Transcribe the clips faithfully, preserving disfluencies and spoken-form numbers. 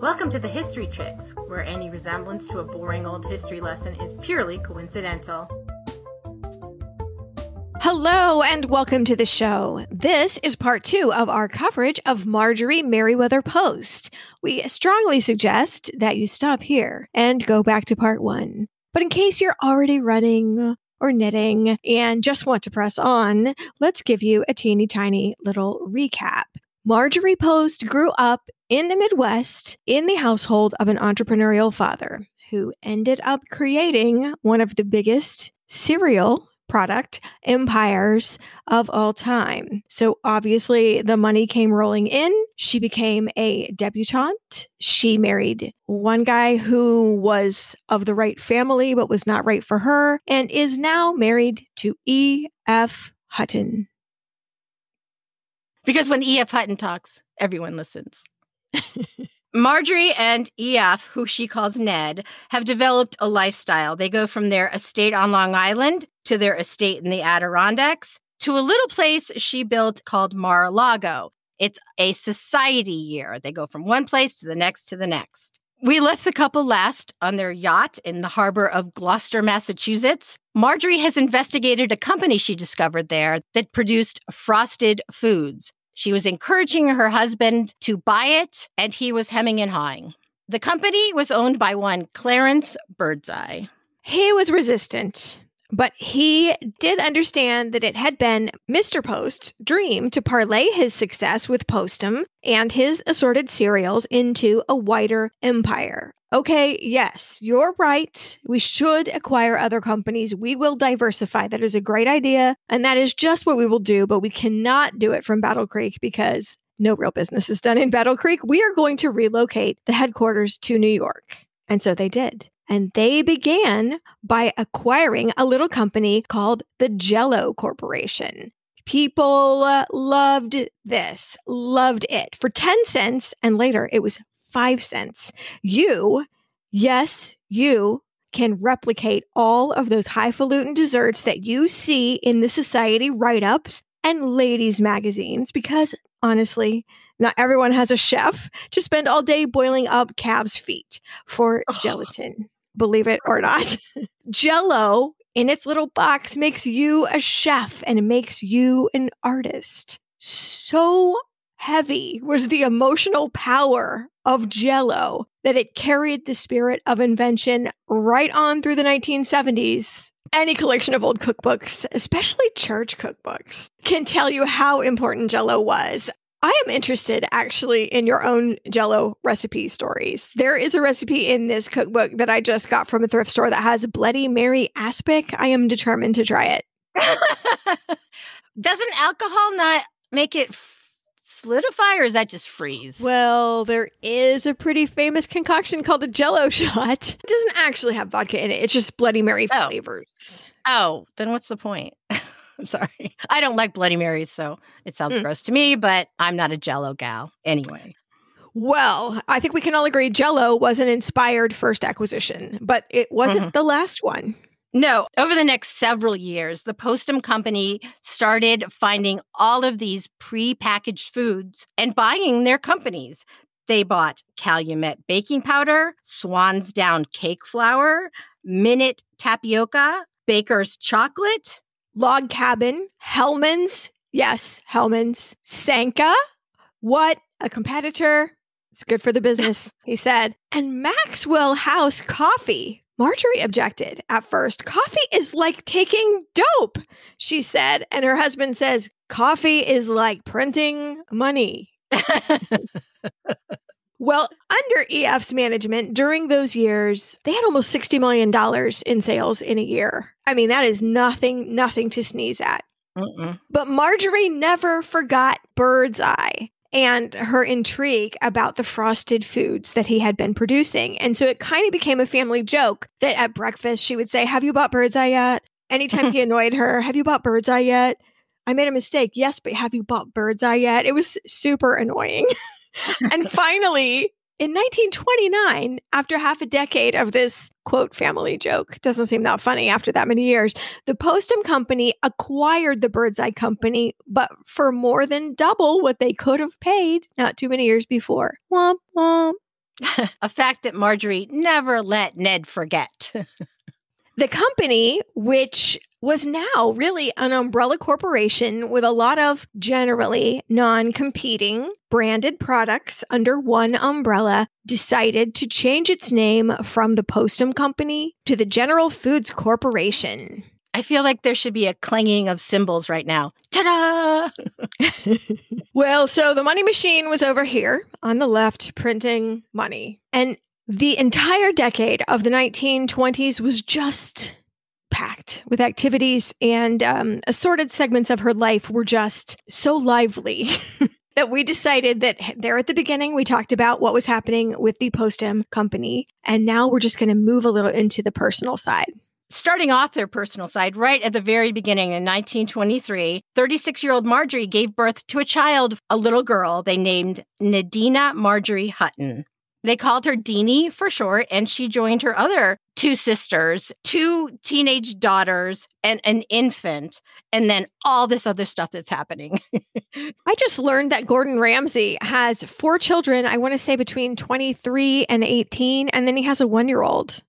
Welcome to the History Tricks, where any resemblance to a boring old history lesson is purely coincidental. Hello and welcome to the show. This is part two of our coverage of Marjorie Merriweather Post. We strongly suggest that you stop here and go back to part one. But in case you're already running or knitting and just want to press on, let's give you a teeny tiny little recap. Marjorie Post grew up in the Midwest in the household of an entrepreneurial father who ended up creating one of the biggest cereal product empires of all time. So obviously the money came rolling in. She became a debutante. She married one guy who was of the right family but was not right for her and is now married to E F. Hutton. Because when E F. Hutton talks, everyone listens. Marjorie and E F, who she calls Ned, have developed a lifestyle. They go from their estate on Long Island to their estate in the Adirondacks to a little place she built called Mar-a-Lago. It's a society year. They go from one place to the next to the next. We left the couple last on their yacht in the harbor of Gloucester, Massachusetts. Marjorie has investigated a company she discovered there that produced frosted foods. She was encouraging her husband to buy it, and he was hemming and hawing. The company was owned by one Clarence Birdseye. He was resistant, but he did understand that it had been Mister Post's dream to parlay his success with Postum and his assorted cereals into a wider empire. Okay, yes, you're right. We should acquire other companies. We will diversify. That is a great idea. And that is just what we will do. But we cannot do it from Battle Creek because no real business is done in Battle Creek. We are going to relocate the headquarters to New York. And so they did. And they began by acquiring a little company called the Jell-O Corporation. People loved this, loved it for ten cents. And later it was five cents. You, yes, you can replicate all of those highfalutin desserts that you see in the society write-ups and ladies' magazines because, honestly, not everyone has a chef to spend all day boiling up calves' feet for gelatin, oh. Believe it or not. Jell-O in its little box makes you a chef and it makes you an artist. So heavy was the emotional power of Jell-O that it carried the spirit of invention right on through the nineteen seventies. Any collection of old cookbooks, especially church cookbooks, can tell you how important Jell-O was. I am interested, actually, in your own Jell-O recipe stories. There is a recipe in this cookbook that I just got from a thrift store that has Bloody Mary aspic. I am determined to try it. Doesn't alcohol not make it solidify, or is that just freeze? Well, there is a pretty famous concoction called a Jell-O shot. It doesn't actually have vodka in it. It's just Bloody Mary oh. flavors. Oh, then what's the point? I'm sorry. I don't like Bloody Marys, so it sounds mm. gross to me, but I'm not a Jell-O gal anyway. Well, I think we can all agree Jell-O was an inspired first acquisition, but it wasn't mm-hmm. the last one. No. Over the next several years, the Postum Company started finding all of these prepackaged foods and buying their companies. They bought Calumet baking powder, Swan's Down cake flour, Minute tapioca, Baker's chocolate, Log Cabin, Hellman's. Yes, Hellman's. Sanka. What a competitor. It's good for the business, he said. And Maxwell House coffee. Marjorie objected at first. Coffee is like taking dope, she said. And her husband says, coffee is like printing money. Well, under E F's management during those years, they had almost sixty million dollars in sales in a year. I mean, that is nothing, nothing to sneeze at. Mm-mm. But Marjorie never forgot Birdseye and her intrigue about the frosted foods that he had been producing. And so it kind of became a family joke that at breakfast, she would say, have you bought Birdseye yet? Anytime he annoyed her, have you bought Birdseye yet? I made a mistake. Yes, but have you bought Birdseye yet? It was super annoying. And finally, in nineteen twenty-nine, after half a decade of this, quote, family joke, doesn't seem that funny after that many years, the Postum Company acquired the Birdseye Company, but for more than double what they could have paid not too many years before. Womp, womp. A fact that Marjorie never let Ned forget. The company, which was now really an umbrella corporation with a lot of generally non-competing branded products under one umbrella, decided to change its name from the Postum Company to the General Foods Corporation. I feel like there should be a clanging of cymbals right now. Ta-da! Well, so the money machine was over here on the left printing money. And the entire decade of the nineteen twenties was just packed with activities, and um, assorted segments of her life were just so lively that we decided that there at the beginning, we talked about what was happening with the Postum Company. And now we're just going to move a little into the personal side. Starting off their personal side, right at the very beginning in nineteen twenty-three, thirty-six-year-old Marjorie gave birth to a child, a little girl they named Nadina Marjorie Hutton. They called her Deanie for short, and she joined her other two sisters, two teenage daughters, and an infant, and then all this other stuff that's happening. I just learned that Gordon Ramsay has four children, I want to say between twenty-three and eighteen, and then he has a one-year-old.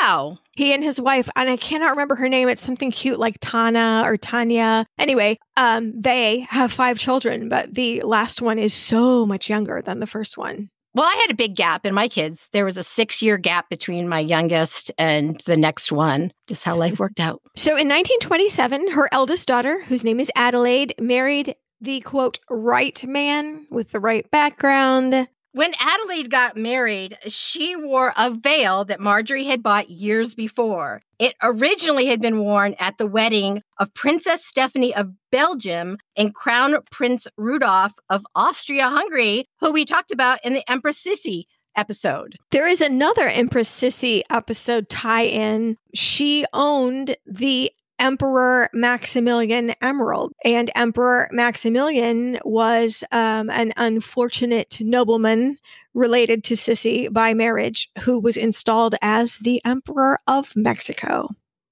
Wow. He and his wife, and I cannot remember her name. It's something cute like Tana or Tanya. Anyway, um, they have five children, but the last one is so much younger than the first one. Well, I had a big gap in my kids. There was a six-year gap between my youngest and the next one. Just how life worked out. So in nineteen twenty-seven, her eldest daughter, whose name is Adelaide, married the, quote, right man with the right background. When Adelaide got married, she wore a veil that Marjorie had bought years before. It originally had been worn at the wedding of Princess Stephanie of Belgium and Crown Prince Rudolf of Austria-Hungary, who we talked about in the Empress Sissi episode. There is another Empress Sissi episode tie-in. She owned the Emperor Maximilian Emerald. And Emperor Maximilian was um, an unfortunate nobleman related to Sissi by marriage who was installed as the Emperor of Mexico.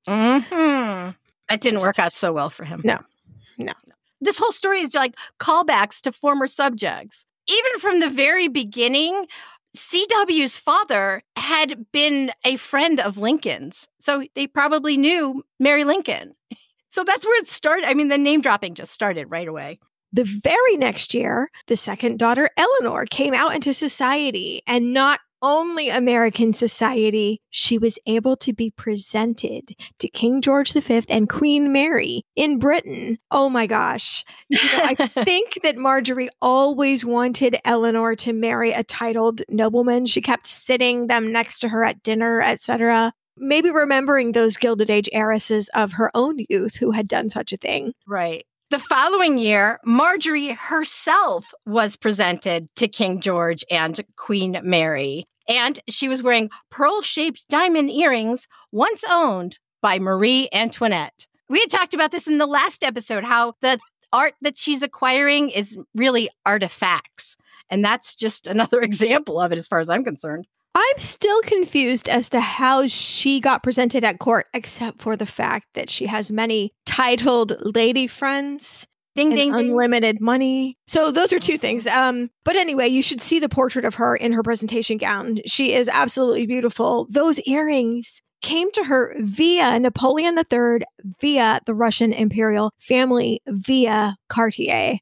Mm-hmm. That didn't work out so well for him. No, no. This whole story is like callbacks to former subjects. Even from the very beginning, C W's father had been a friend of Lincoln's, so they probably knew Mary Lincoln. So that's where it started. I mean, the name dropping just started right away. The very next year, the second daughter, Eleanor, came out into society, and not only American society, she was able to be presented to King George the Fifth and Queen Mary in Britain. Oh my gosh. You know, I think that Marjorie always wanted Eleanor to marry a titled nobleman. She kept sitting them next to her at dinner, et cetera. Maybe remembering those Gilded Age heiresses of her own youth who had done such a thing. Right. The following year, Marjorie herself was presented to King George and Queen Mary, and she was wearing pearl-shaped diamond earrings once owned by Marie Antoinette. We had talked about this in the last episode, how the art that she's acquiring is really artifacts, and that's just another example of it as far as I'm concerned. I'm still confused as to how she got presented at court, except for the fact that she has many titled lady friends ding, and ding, unlimited ding. money. So those are two things. Um, but anyway, you should see the portrait of her in her presentation gown. She is absolutely beautiful. Those earrings came to her via Napoleon the Third, via the Russian imperial family, via Cartier,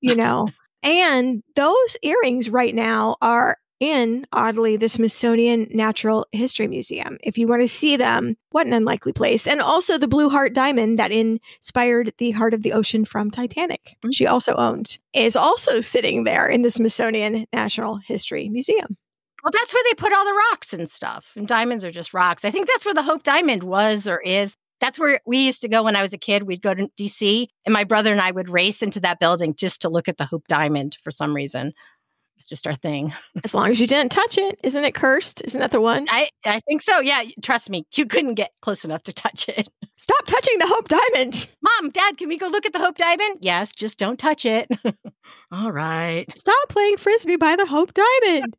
you know. And those earrings right now are in, oddly, the Smithsonian Natural History Museum, if you want to see them. What an unlikely place. And also the Blue Heart Diamond that inspired the Heart of the Ocean from Titanic, she also owned, is also sitting there in the Smithsonian Natural History Museum. Well, that's where they put all the rocks and stuff. And diamonds are just rocks. I think that's where the Hope Diamond was or is. That's where we used to go when I was a kid. We'd go to D C, and my brother and I would race into that building just to look at the Hope Diamond for some reason. It's just our thing. As long as you didn't touch it. Isn't it cursed? Isn't that the one? I, I think so. Yeah. Trust me. You couldn't get close enough to touch it. Stop touching the Hope Diamond. Mom, Dad, can we go look at the Hope Diamond? Yes. Just don't touch it. All right. Stop playing Frisbee by the Hope Diamond.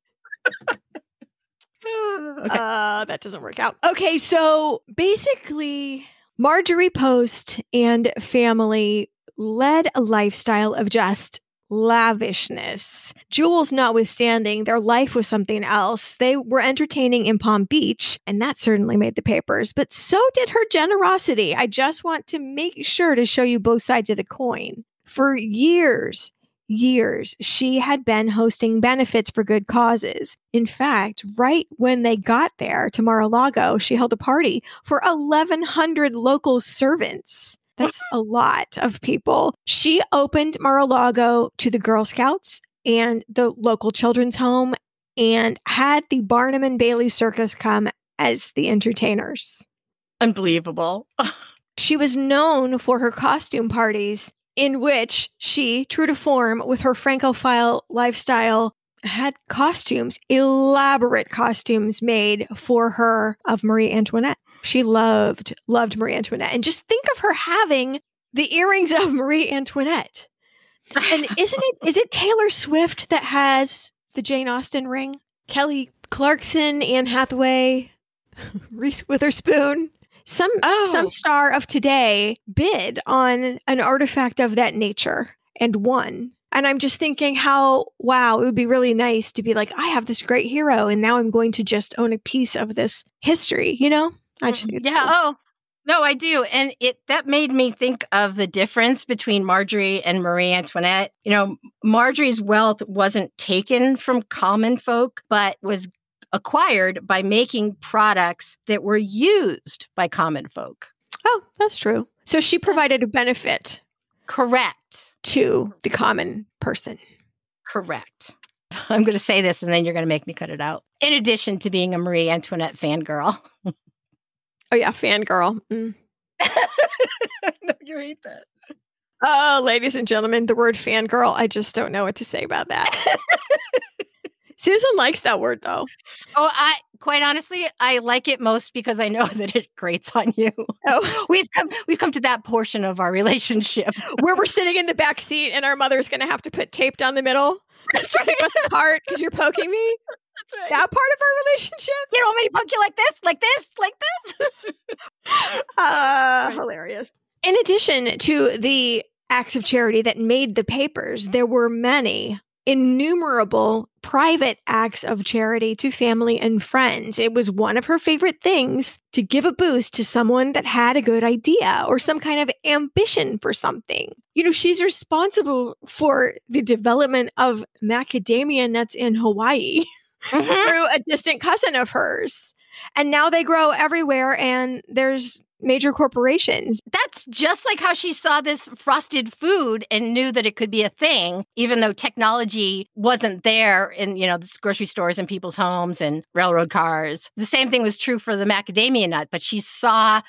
okay. uh, that doesn't work out. Okay. So basically, Marjorie Post and family led a lifestyle of just lavishness. Jewels notwithstanding, their life was something else. They were entertaining in Palm Beach, and that certainly made the papers, but so did her generosity. I just want to make sure to show you both sides of the coin. For years, years, she had been hosting benefits for good causes. In fact, right when they got there to Mar-a-Lago, she held a party for eleven hundred local servants. That's a lot of people. She opened Mar-a-Lago to the Girl Scouts and the local children's home and had the Barnum and Bailey Circus come as the entertainers. Unbelievable. She was known for her costume parties in which she, true to form with her Francophile lifestyle, had costumes, elaborate costumes made for her of Marie Antoinette. She loved, loved Marie Antoinette. And just think of her having the earrings of Marie Antoinette. And isn't it, is it Taylor Swift that has the Jane Austen ring? Kelly Clarkson, Anne Hathaway, Reese Witherspoon. Some, oh. some star of today bid on an artifact of that nature and won. And I'm just thinking how, wow, it would be really nice to be like, I have this great hero and now I'm going to just own a piece of this history, you know? I just think it's yeah. Cool. Oh, no, I do. And it that made me think of the difference between Marjorie and Marie Antoinette. You know, Marjorie's wealth wasn't taken from common folk, but was acquired by making products that were used by common folk. Oh, that's true. So she provided a benefit. Correct. To the common person. Correct. I'm going to say this and then you're going to make me cut it out. In addition to being a Marie Antoinette fangirl. Oh, yeah, fangirl. Mm. No, you hate that. Oh, ladies and gentlemen, the word fangirl, I just don't know what to say about that. Susan likes that word, though. Oh, I quite honestly, I like it most because I know that it grates on you. Oh, we've come, we've come to that portion of our relationship where we're sitting in the back seat and our mother's going to have to put tape down the middle. That's right. Heart, because you're poking me. That's right. That part of our relationship. You don't want me to poke you like this, like this, like this. uh, hilarious. In addition to the acts of charity that made the papers, there were many innumerable private acts of charity to family and friends. It was one of her favorite things to give a boost to someone that had a good idea or some kind of ambition for something. You know, she's responsible for the development of macadamia nuts in Hawaii. Mm-hmm. Through a distant cousin of hers. And now they grow everywhere and there's major corporations. That's just like how she saw this frosted food and knew that it could be a thing, even though technology wasn't there in, you know, the grocery stores and people's homes and railroad cars. The same thing was true for the macadamia nut, but she saw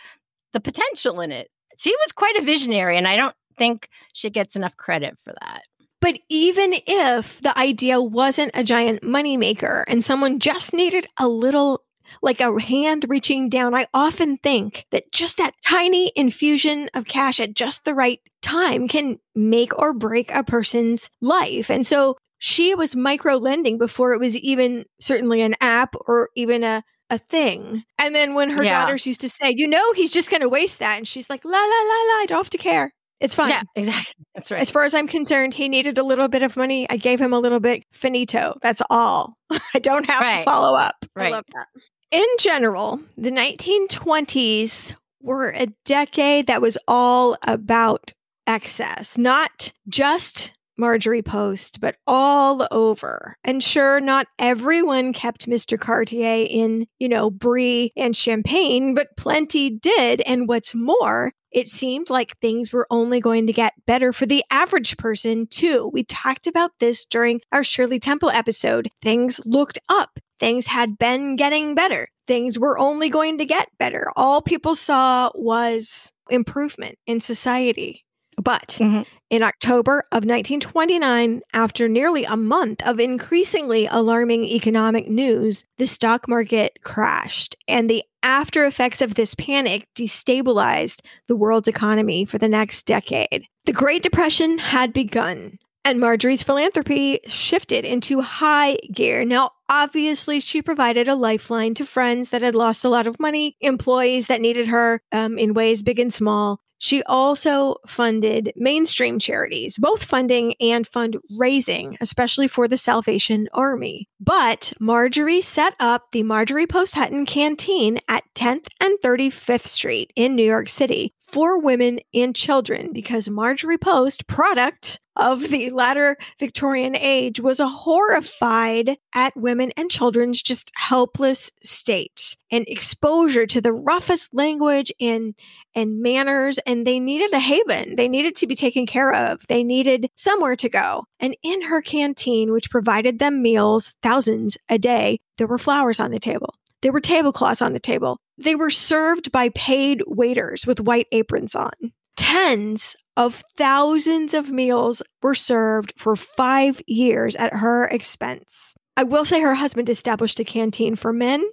the potential in it. She was quite a visionary, and I don't think she gets enough credit for that. But even if the idea wasn't a giant moneymaker and someone just needed a little, like a hand reaching down, I often think that just that tiny infusion of cash at just the right time can make or break a person's life. And so she was micro lending before it was even certainly an app or even a, a thing. And then when her yeah. daughters used to say, you know, he's just going to waste that. And she's like, la, la, la, la, I don't have to care. It's fine. Yeah, exactly. That's right. As far as I'm concerned, he needed a little bit of money. I gave him a little bit. Finito. That's all. I don't have right. to follow up. Right. I love that. In general, the nineteen twenties were a decade that was all about excess, not just Marjorie Post, but all over. And sure, not everyone kept Mister Cartier in, you know, brie and champagne, but plenty did. And what's more, it seemed like things were only going to get better for the average person, too. We talked about this during our Shirley Temple episode. Things looked up. Things had been getting better. Things were only going to get better. All people saw was improvement in society. But mm-hmm. in October of nineteen twenty-nine, after nearly a month of increasingly alarming economic news, the stock market crashed, and the after effects of this panic destabilized the world's economy for the next decade. The Great Depression had begun, and Marjorie's philanthropy shifted into high gear. Now, obviously, she provided a lifeline to friends that had lost a lot of money, employees that needed her um, in ways big and small. She also funded mainstream charities, both funding and fundraising, especially for the Salvation Army. But Marjorie set up the Marjorie Post Hutton Canteen at tenth and thirty-fifth Street in New York City for women and children, because Marjorie Post, product of the latter Victorian age, was horrified at women and children's just helpless state and exposure to the roughest language and and manners, and they needed a haven. They needed to be taken care of. They needed somewhere to go. And in her canteen, which provided them meals, thousands a day, there were flowers on the table. There were tablecloths on the table. They were served by paid waiters with white aprons on. Tens of thousands of meals were served for five years at her expense. I will say her husband established a canteen for men,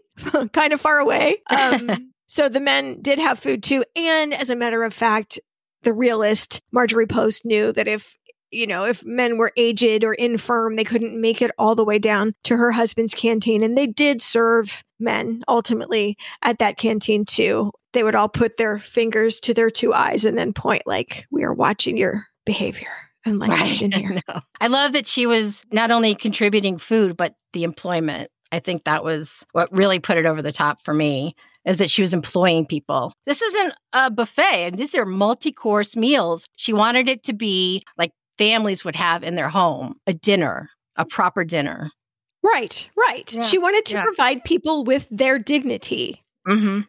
kind of far away. Um, so the men did have food too. And as a matter of fact, the realist Marjorie Post knew that if You know, if men were aged or infirm, they couldn't make it all the way down to her husband's canteen. And they did serve men ultimately at that canteen too. They would all put their fingers to their two eyes and then point like, we are watching your behavior and language in here. I, I love that she was not only contributing food, but the employment. I think that was what really put it over the top for me, is that she was employing people. This isn't a buffet. And these are multi-course meals. She wanted it to be like families would have in their home, a dinner, a proper dinner. Right, right. Yeah, she wanted to yeah. provide people with their dignity, mm-hmm.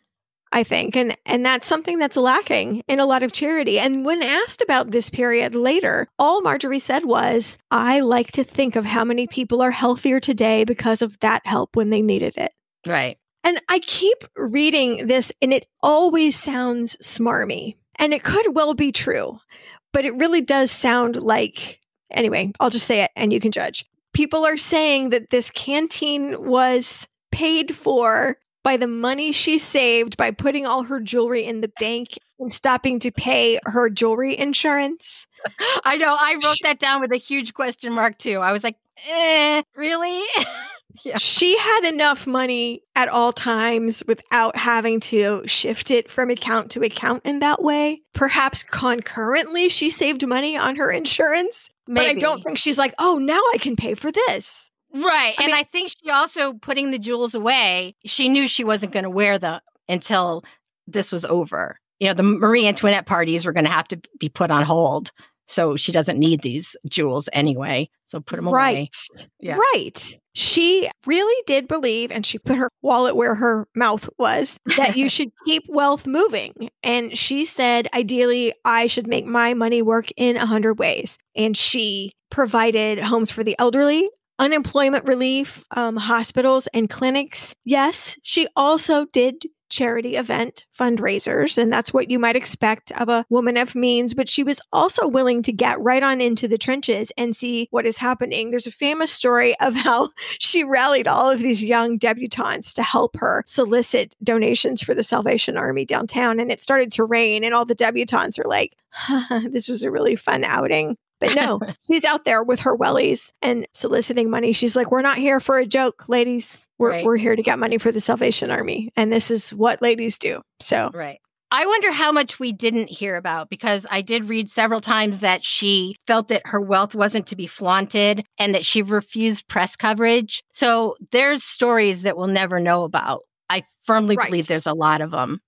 I think. And and that's something that's lacking in a lot of charity. And when asked about this period later, all Marjorie said was, I like to think of how many people are healthier today because of that help when they needed it. Right. And I keep reading this and it always sounds smarmy. And it could well be true. But it really does sound like, anyway, I'll just say it and you can judge. People are saying that this canteen was paid for by the money she saved by putting all her jewelry in the bank and stopping to pay her jewelry insurance. I know. I wrote she, that down with a huge question mark too. I was like, eh, really? Yeah. She had enough money at all times without having to shift it from account to account in that way. Perhaps concurrently, she saved money on her insurance. Maybe. But I don't think she's like, oh, now I can pay for this. Right. I and mean, I think she also, putting the jewels away, she knew she wasn't going to wear them until this was over. You know, the Marie Antoinette parties were going to have to be put on hold. So she doesn't need these jewels anyway. So put them right. away. Yeah. Right. She really did believe, and she put her wallet where her mouth was, that you should keep wealth moving. And she said, ideally, I should make my money work in a hundred ways. And she provided homes for the elderly, unemployment relief, um, hospitals and clinics. Yes, she also did charity event fundraisers, and that's what you might expect of a woman of means, but she was also willing to get right on into the trenches and see what is happening. There's a famous story of how she rallied all of these young debutantes to help her solicit donations for the Salvation Army downtown, and it started to rain, and all the debutantes are like, this was a really fun outing. But no, she's out there with her wellies and soliciting money. She's like, we're not here for a joke, ladies. We're right. we're here to get money for the Salvation Army. And this is what ladies do. So right. I wonder how much we didn't hear about, because I did read several times that she felt that her wealth wasn't to be flaunted and that she refused press coverage. So there's stories that we'll never know about. I firmly right. believe there's a lot of them,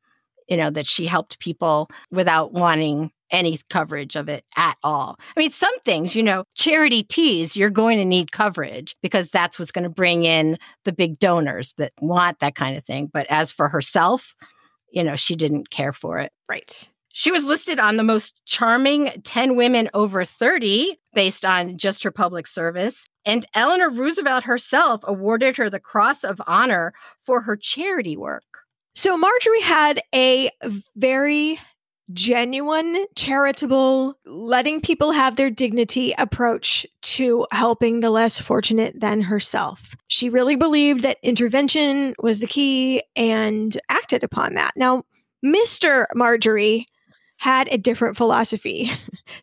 you know, that she helped people without wanting any coverage of it at all. I mean, some things, you know, charity teas, you're going to need coverage because that's what's going to bring in the big donors that want that kind of thing. But as for herself, you know, she didn't care for it. Right. She was listed on the most charming ten women over thirty based on just her public service. And Eleanor Roosevelt herself awarded her the Cross of Honor for her charity work. So Marjorie had a very genuine, charitable, letting people have their dignity approach to helping the less fortunate than herself. She really believed that intervention was the key and acted upon that. Now, Mister Marjorie had a different philosophy,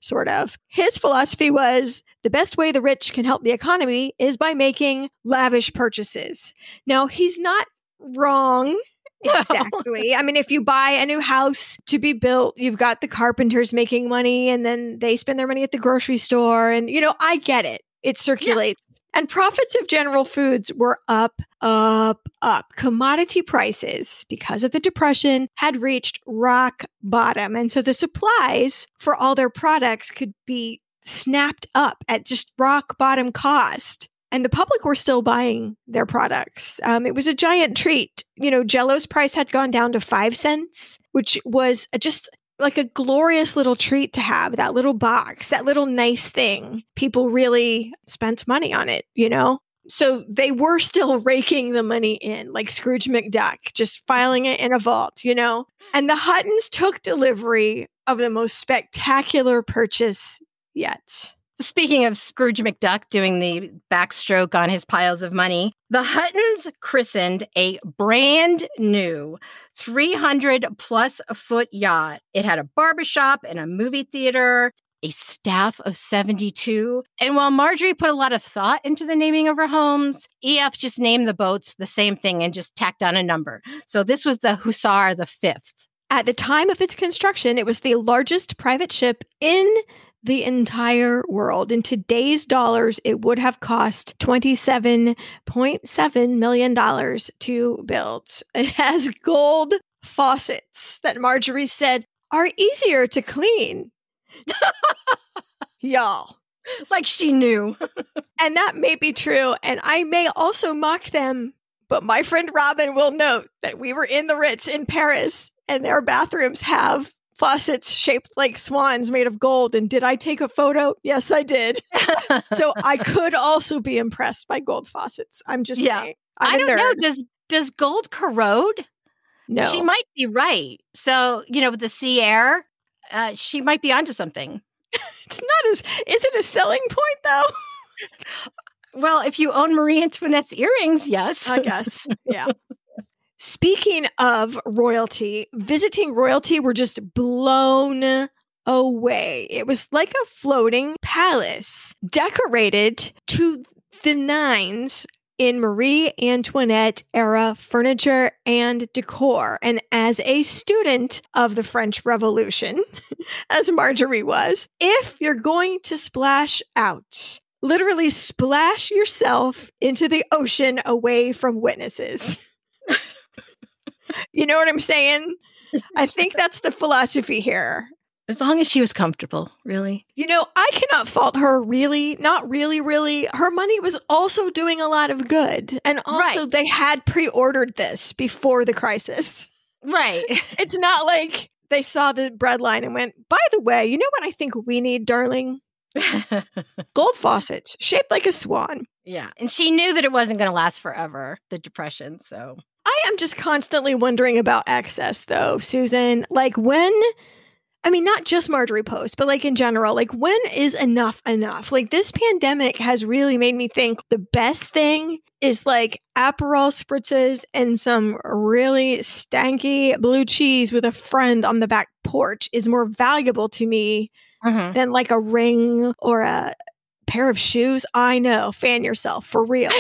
sort of. His philosophy was the best way the rich can help the economy is by making lavish purchases. Now, he's not wrong Exactly. I mean, if you buy a new house to be built, you've got the carpenters making money and then they spend their money at the grocery store. And, you know, I get it. It circulates. Yeah. And profits of General Foods were up, up, up. Commodity prices, because of the Depression, had reached rock bottom. And so the supplies for all their products could be snapped up at just rock bottom cost. And the public were still buying their products. Um, it was a giant treat. You know, Jell-O's price had gone down to five cents, which was just like a glorious little treat to have, that little box, that little nice thing. People really spent money on it, you know? So they were still raking the money in, like Scrooge McDuck, just filing it in a vault, you know? And the Huttons took delivery of the most spectacular purchase yet. Speaking of Scrooge McDuck doing the backstroke on his piles of money, the Huttons christened a brand new three hundred plus foot yacht. It had a barbershop and a movie theater, a staff of seventy-two. And while Marjorie put a lot of thought into the naming of her homes, E F just named the boats the same thing and just tacked on a number. So this was the Hussar the Fifth. At the time of its construction, it was the largest private ship in the entire world. In today's dollars, it would have cost twenty-seven point seven million dollars to build. It has gold faucets that Marjorie said are easier to clean. Y'all. Like she knew. And that may be true. And I may also mock them. But my friend Robin will note that we were in the Ritz in Paris and their bathrooms have faucets shaped like swans made of gold. And did I take a photo? Yes, I did. So I could also be impressed by gold faucets. I'm just yeah. saying. I'm I don't know. Does does gold corrode? No. She might be right. So, you know, with the sea air, uh, she might be onto something. It's not as, is it a selling point though? Well, if you own Marie Antoinette's earrings, yes. I guess. Yeah. Speaking of royalty, visiting royalty were just blown away. It was like a floating palace decorated to the nines in Marie Antoinette era furniture and decor. And as a student of the French Revolution, as Marjorie was, if you're going to splash out, literally splash yourself into the ocean away from witnesses. You know what I'm saying? I think that's the philosophy here. As long as she was comfortable, really. You know, I cannot fault her, really. Not really, really. Her money was also doing a lot of good. And also, right. They had pre-ordered this before the crisis. Right. It's not like they saw the breadline and went, by the way, you know what I think we need, darling? Gold faucets, shaped like a swan. Yeah. And she knew that it wasn't going to last forever, the Depression, so... I am just constantly wondering about access, though, Susan. Like when, I mean, not just Marjorie Post, but like in general, like when is enough enough? Like this pandemic has really made me think the best thing is like Aperol spritzes and some really stanky blue cheese with a friend on the back porch is more valuable to me mm-hmm. than like a ring or a pair of shoes. I know, fan yourself for real.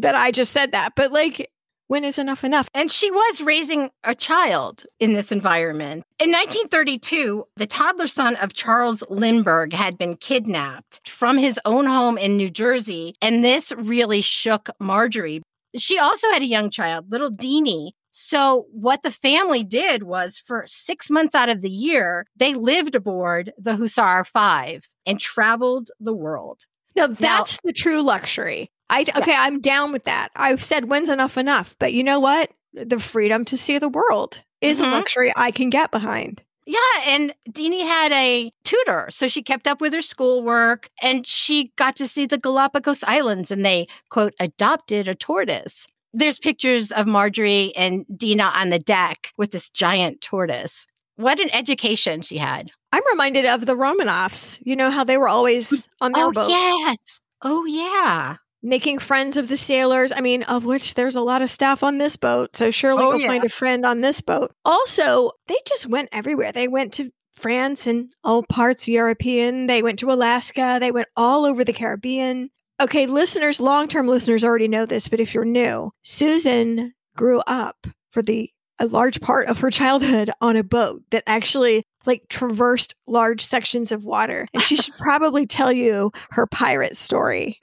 That I just said that, but like, when is enough enough? And she was raising a child in this environment. In nineteen thirty-two, the toddler son of Charles Lindbergh had been kidnapped from his own home in New Jersey, and this really shook Marjorie. She also had a young child, little Deanie. So what the family did was for six months out of the year, they lived aboard the Hussar Five and traveled the world. Now, that's now, the true luxury. I Okay, yeah. I'm down with that. I've said when's enough enough, but you know what? The freedom to see the world is mm-hmm. a luxury I can get behind. Yeah, and Deanie had a tutor, so she kept up with her schoolwork, and she got to see the Galapagos Islands, and they, quote, adopted a tortoise. There's pictures of Marjorie and Deanie on the deck with this giant tortoise. What an education she had. I'm reminded of the Romanovs. You know how they were always on their oh, boat. Yes. Oh, yeah. Making friends of the sailors. I mean, of which there's a lot of staff on this boat. So surely oh, we'll yeah. find a friend on this boat. Also, they just went everywhere. They went to France and all parts European. They went to Alaska. They went all over the Caribbean. Okay, listeners, long-term listeners already know this, but if you're new, Susan grew up for the a large part of her childhood on a boat that actually like traversed large sections of water. And she should probably tell you her pirate story.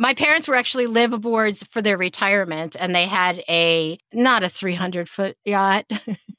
My parents were actually live aboards for their retirement, and they had a, not a three hundred foot yacht.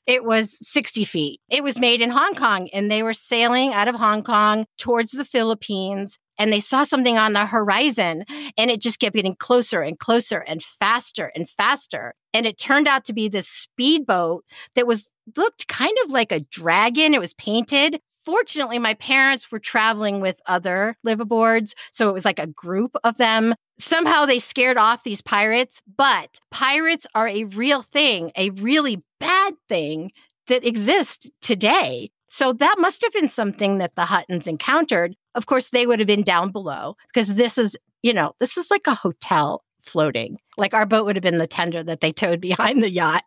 It was sixty feet. It was made in Hong Kong, and they were sailing out of Hong Kong towards the Philippines, and they saw something on the horizon, and it just kept getting closer and closer and faster and faster. And it turned out to be this speedboat that was looked kind of like a dragon. It was painted. Fortunately, my parents were traveling with other liveaboards, so it was like a group of them. Somehow they scared off these pirates, but pirates are a real thing, a really bad thing that exists today. So that must have been something that the Huttons encountered. Of course, they would have been down below because this is, you know, this is like a hotel floating. Like our boat would have been the tender that they towed behind the yacht.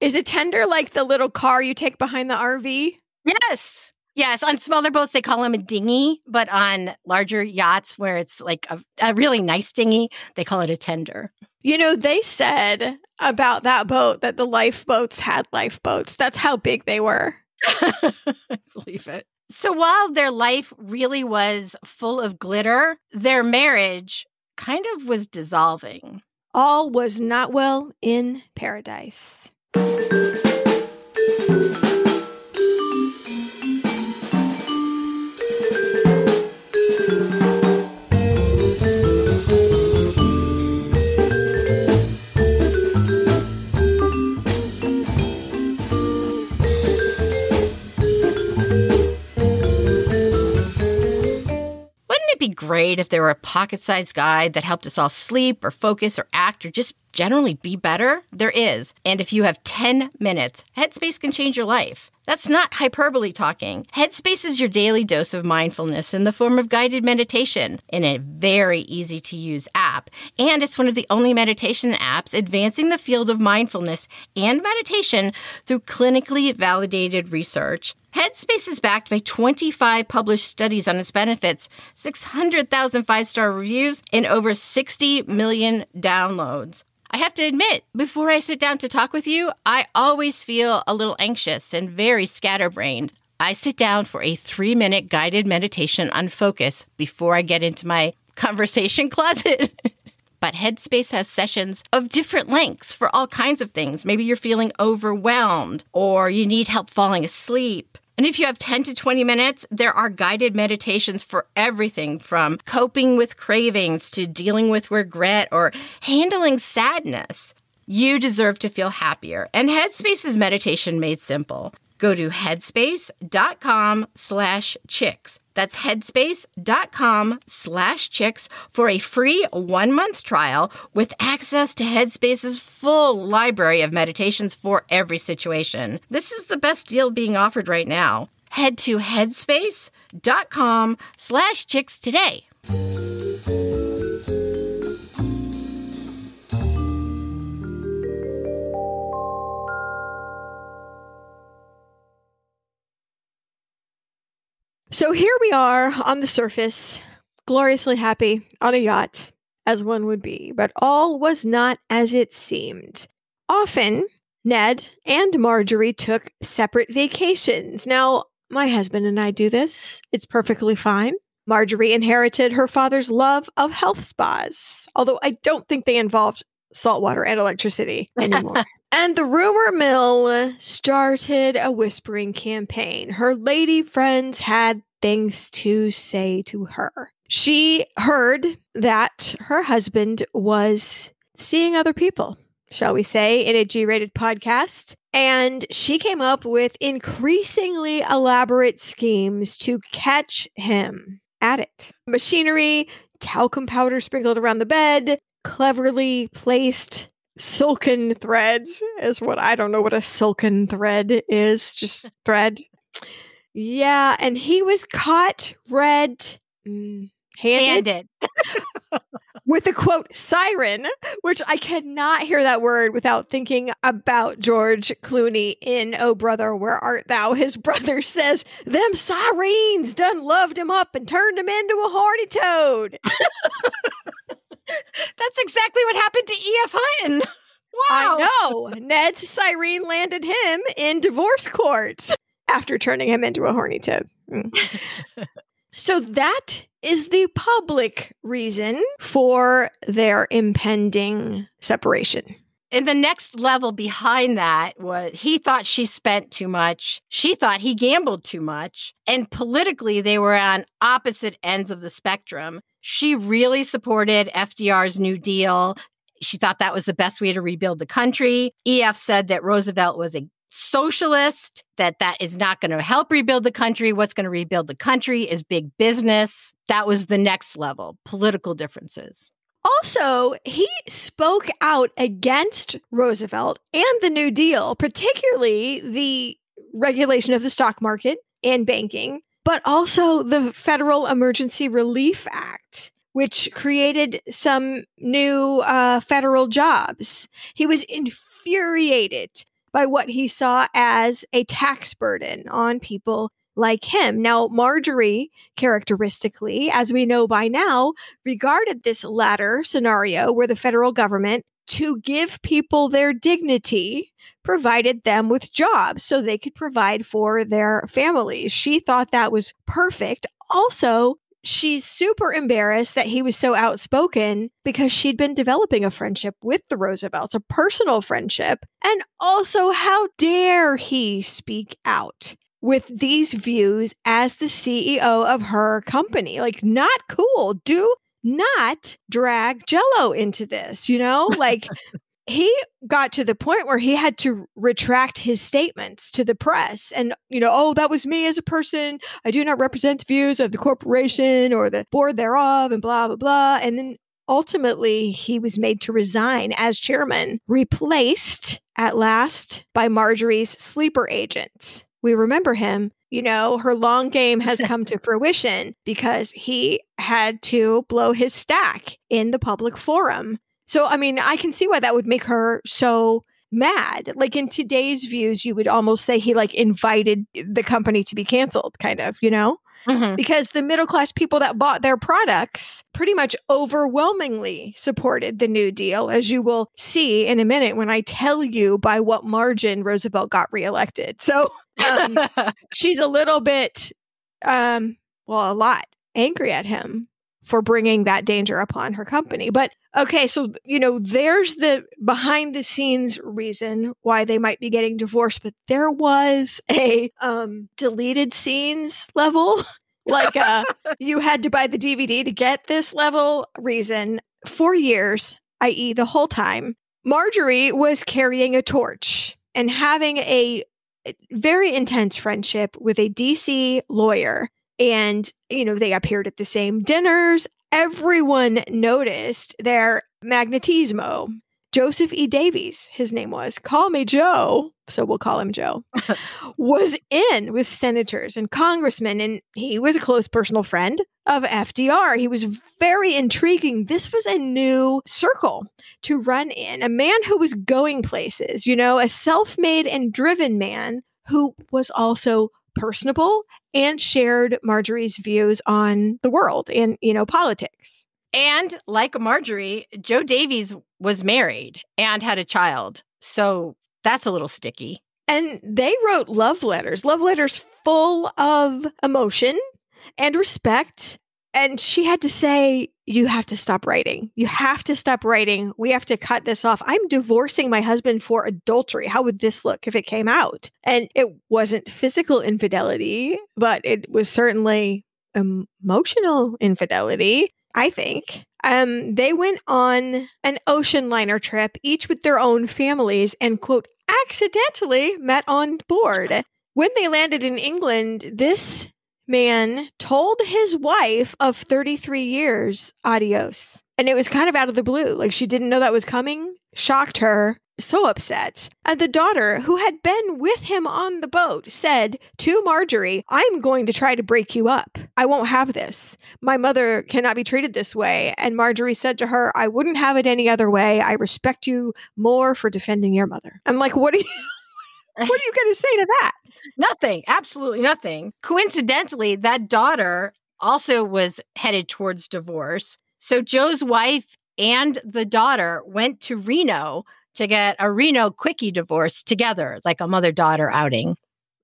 Is a tender like the little car you take behind the R V? Yes. Yes, on smaller boats, they call them a dinghy, but on larger yachts where it's like a, a really nice dinghy, they call it a tender. You know, they said about that boat that the lifeboats had lifeboats. That's how big they were. I believe it. So while their life really was full of glitter, their marriage kind of was dissolving. All was not well in paradise. Be great if there were a pocket-sized guide that helped us all sleep or focus or act or just generally be better? There is. And if you have ten minutes, Headspace can change your life. That's not hyperbole talking. Headspace is your daily dose of mindfulness in the form of guided meditation in a very easy-to-use app. And it's one of the only meditation apps advancing the field of mindfulness and meditation through clinically validated research. Headspace is backed by twenty-five published studies on its benefits, six hundred thousand five-star reviews, and over sixty million downloads. I have to admit, before I sit down to talk with you, I always feel a little anxious and very scatterbrained. I sit down for a three-minute guided meditation on focus before I get into my conversation closet. But Headspace has sessions of different lengths for all kinds of things. Maybe you're feeling overwhelmed or you need help falling asleep. And if you have ten to twenty minutes, there are guided meditations for everything from coping with cravings to dealing with regret or handling sadness. You deserve to feel happier. And Headspace is meditation made simple. Go to headspace.com slash chicks. That's headspace.com slash chicks for a free one-month trial with access to Headspace's full library of meditations for every situation. This is the best deal being offered right now. Head to headspace.com slash chicks today. So here we are on the surface, gloriously happy on a yacht, as one would be, but all was not as it seemed. Often, Ned and Marjorie took separate vacations. Now, my husband and I do this. It's perfectly fine. Marjorie inherited her father's love of health spas, although I don't think they involved salt water and electricity anymore. And the rumor mill started a whispering campaign. Her lady friends had things to say to her. She heard that her husband was seeing other people, shall we say, in a G-rated podcast. And she came up with increasingly elaborate schemes to catch him at it. Machinery, talcum powder sprinkled around the bed, cleverly placed silken threads is what I don't know what a silken thread is, just thread. Yeah, and he was caught red mm, handed, handed. with a quote siren, which I cannot hear that word without thinking about George Clooney in Oh Brother, Where Art Thou? His brother says, "Them sirens done loved him up and turned him into a horny toad." That's exactly what happened to E F Hutton. Wow. I know. Ned's siren landed him in divorce court after turning him into a horny tip. Mm. So that is the public reason for their impending separation. And the next level behind that was he thought she spent too much. She thought he gambled too much. And politically, they were on opposite ends of the spectrum. She really supported F D R's New Deal. She thought that was the best way to rebuild the country. E F said that Roosevelt was a socialist, that that is not going to help rebuild the country. What's going to rebuild the country is big business. That was the next level, political differences. Also, he spoke out against Roosevelt and the New Deal, particularly the regulation of the stock market and banking, but also the Federal Emergency Relief Act, which created some new uh, federal jobs. He was infuriated by what he saw as a tax burden on people like him. Now, Marjorie, characteristically, as we know by now, regarded this latter scenario where the federal government, to give people their dignity, provided them with jobs so they could provide for their families. She thought that was perfect. Also, she's super embarrassed that he was so outspoken because she'd been developing a friendship with the Roosevelts, a personal friendship. And also, how dare he speak out with these views as the C E O of her company? Like, not cool. Do not drag Jell-O into this, you know? Like, he got to the point where he had to retract his statements to the press and, you know, oh, that was me as a person. I do not represent the views of the corporation or the board thereof and blah, blah, blah. And then ultimately, he was made to resign as chairman, replaced at last by Marjorie's sleeper agent. We remember him. You know, her long game has come to fruition because he had to blow his stack in the public forum. So, I mean, I can see why that would make her so mad. Like, in today's views, you would almost say he like invited the company to be canceled, kind of, you know, mm-hmm. because the middle class people that bought their products pretty much overwhelmingly supported the New Deal, as you will see in a minute when I tell you by what margin Roosevelt got reelected. So um, she's a little bit, um, well, a lot angry at him for bringing that danger upon her company. But okay, so, you know, there's the behind the scenes reason why they might be getting divorced, but there was a um, deleted scenes level, like uh, you had to buy the D V D to get this level reason. For years, that is the whole time, Marjorie was carrying a torch and having a very intense friendship with a D C lawyer. And, you know, they appeared at the same dinners. Everyone noticed their magnetismo. Joseph E. Davies, his name was, call me Joe, so we'll call him Joe, was in with senators and congressmen, and he was a close personal friend of F D R. He was very intriguing. This was a new circle to run in, a man who was going places, you know, a self-made and driven man who was also personable and shared Marjorie's views on the world and, you know, politics. And like Marjorie, Joe Davies was married and had a child. So that's a little sticky. And they wrote love letters, love letters full of emotion and respect. And she had to say, you have to stop writing. You have to stop writing. We have to cut this off. I'm divorcing my husband for adultery. How would this look if it came out? And it wasn't physical infidelity, but it was certainly emotional infidelity, I think. Um, they went on an ocean liner trip, each with their own families, and, quote, accidentally met on board. When they landed in England, this man told his wife of thirty-three years, adios. And it was kind of out of the blue. Like, she didn't know that was coming. Shocked her. So upset. And the daughter, who had been with him on the boat, said to Marjorie, I'm going to try to break you up. I won't have this. My mother cannot be treated this way. And Marjorie said to her, I wouldn't have it any other way. I respect you more for defending your mother. I'm like, what are you, what are you going to say to that? Nothing. Absolutely nothing. Coincidentally, that daughter also was headed towards divorce. So Joe's wife and the daughter went to Reno to get a Reno quickie divorce together, like a mother-daughter outing.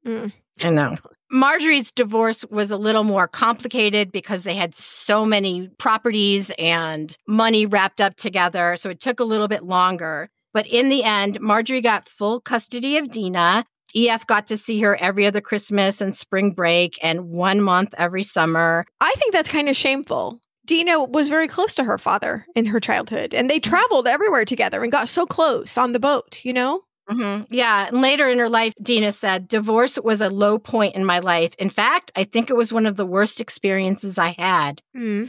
Mm. I know. Marjorie's divorce was a little more complicated because they had so many properties and money wrapped up together. So it took a little bit longer. But in the end, Marjorie got full custody of Dina. E F got to see her every other Christmas and spring break and one month every summer. I think that's kind of shameful. Dina was very close to her father in her childhood, and they traveled everywhere together and got so close on the boat, you know? Mm-hmm. Yeah. And later in her life, Dina said, divorce was a low point in my life. In fact, I think it was one of the worst experiences I had. Mm.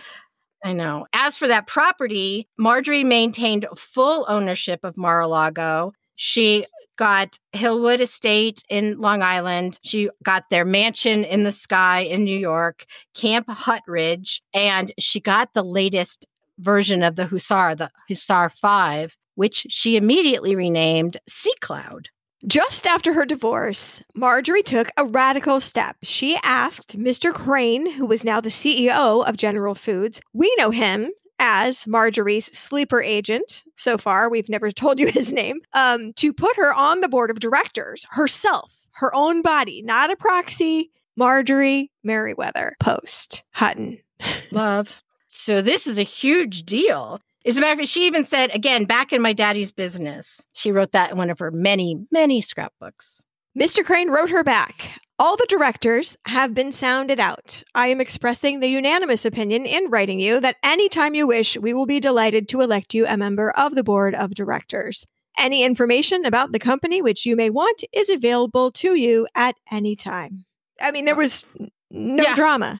I know. As for that property, Marjorie maintained full ownership of Mar-a-Lago. She got Hillwood Estate in Long Island. She got their mansion in the sky in New York, Camp Huttridge, and she got the latest version of the Hussar, the Hussar Five, which she immediately renamed Sea Cloud. Just after her divorce, Marjorie took a radical step. She asked Mister Crane, who was now the C E O of General Foods. We know him as Marjorie's sleeper agent. So far, we've never told you his name, um, to put her on the board of directors herself, her own body, not a proxy. Marjorie Merriweather Post Hutton. Love. So this is a huge deal. As a matter of fact, she even said, again, back in my daddy's business. She wrote that in one of her many, many scrapbooks. Mister Crane wrote her back. All the directors have been sounded out. I am expressing the unanimous opinion in writing you that anytime you wish, we will be delighted to elect you a member of the board of directors. Any information about the company which you may want is available to you at any time. I mean, there was no yeah. drama.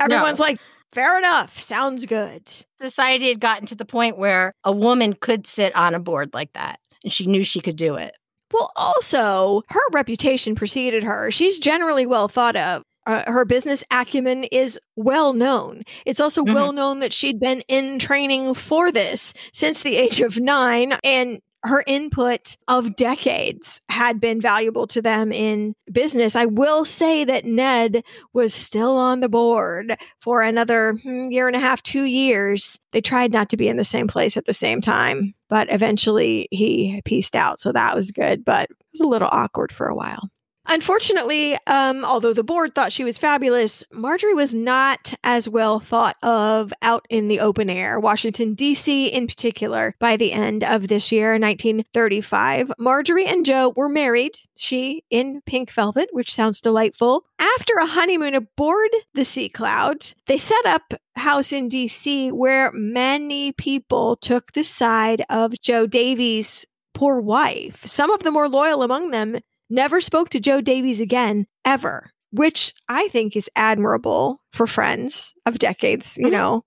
Everyone's no. like, fair enough. Sounds good. Society had gotten to the point where a woman could sit on a board like that, and she knew she could do it. Well, also, her reputation preceded her. She's generally well thought of. Uh, her business acumen is well known. It's also mm-hmm. well known that she'd been in training for this since the age of nine, and her input of decades had been valuable to them in business. I will say that Ned was still on the board for another year and a half, two years. They tried not to be in the same place at the same time, but eventually he pieced out. So that was good, but it was a little awkward for a while. Unfortunately, um, although the board thought she was fabulous, Marjorie was not as well thought of out in the open air, Washington, D C in particular. By the end of this year, nineteen thirty-five, Marjorie and Joe were married, she in pink velvet, which sounds delightful. After a honeymoon aboard the Sea Cloud, they set up house in D C where many people took the side of Joe Davies' poor wife. Some of the more loyal among them never spoke to Joe Davies again, ever, which I think is admirable for friends of decades, you mm-hmm. know,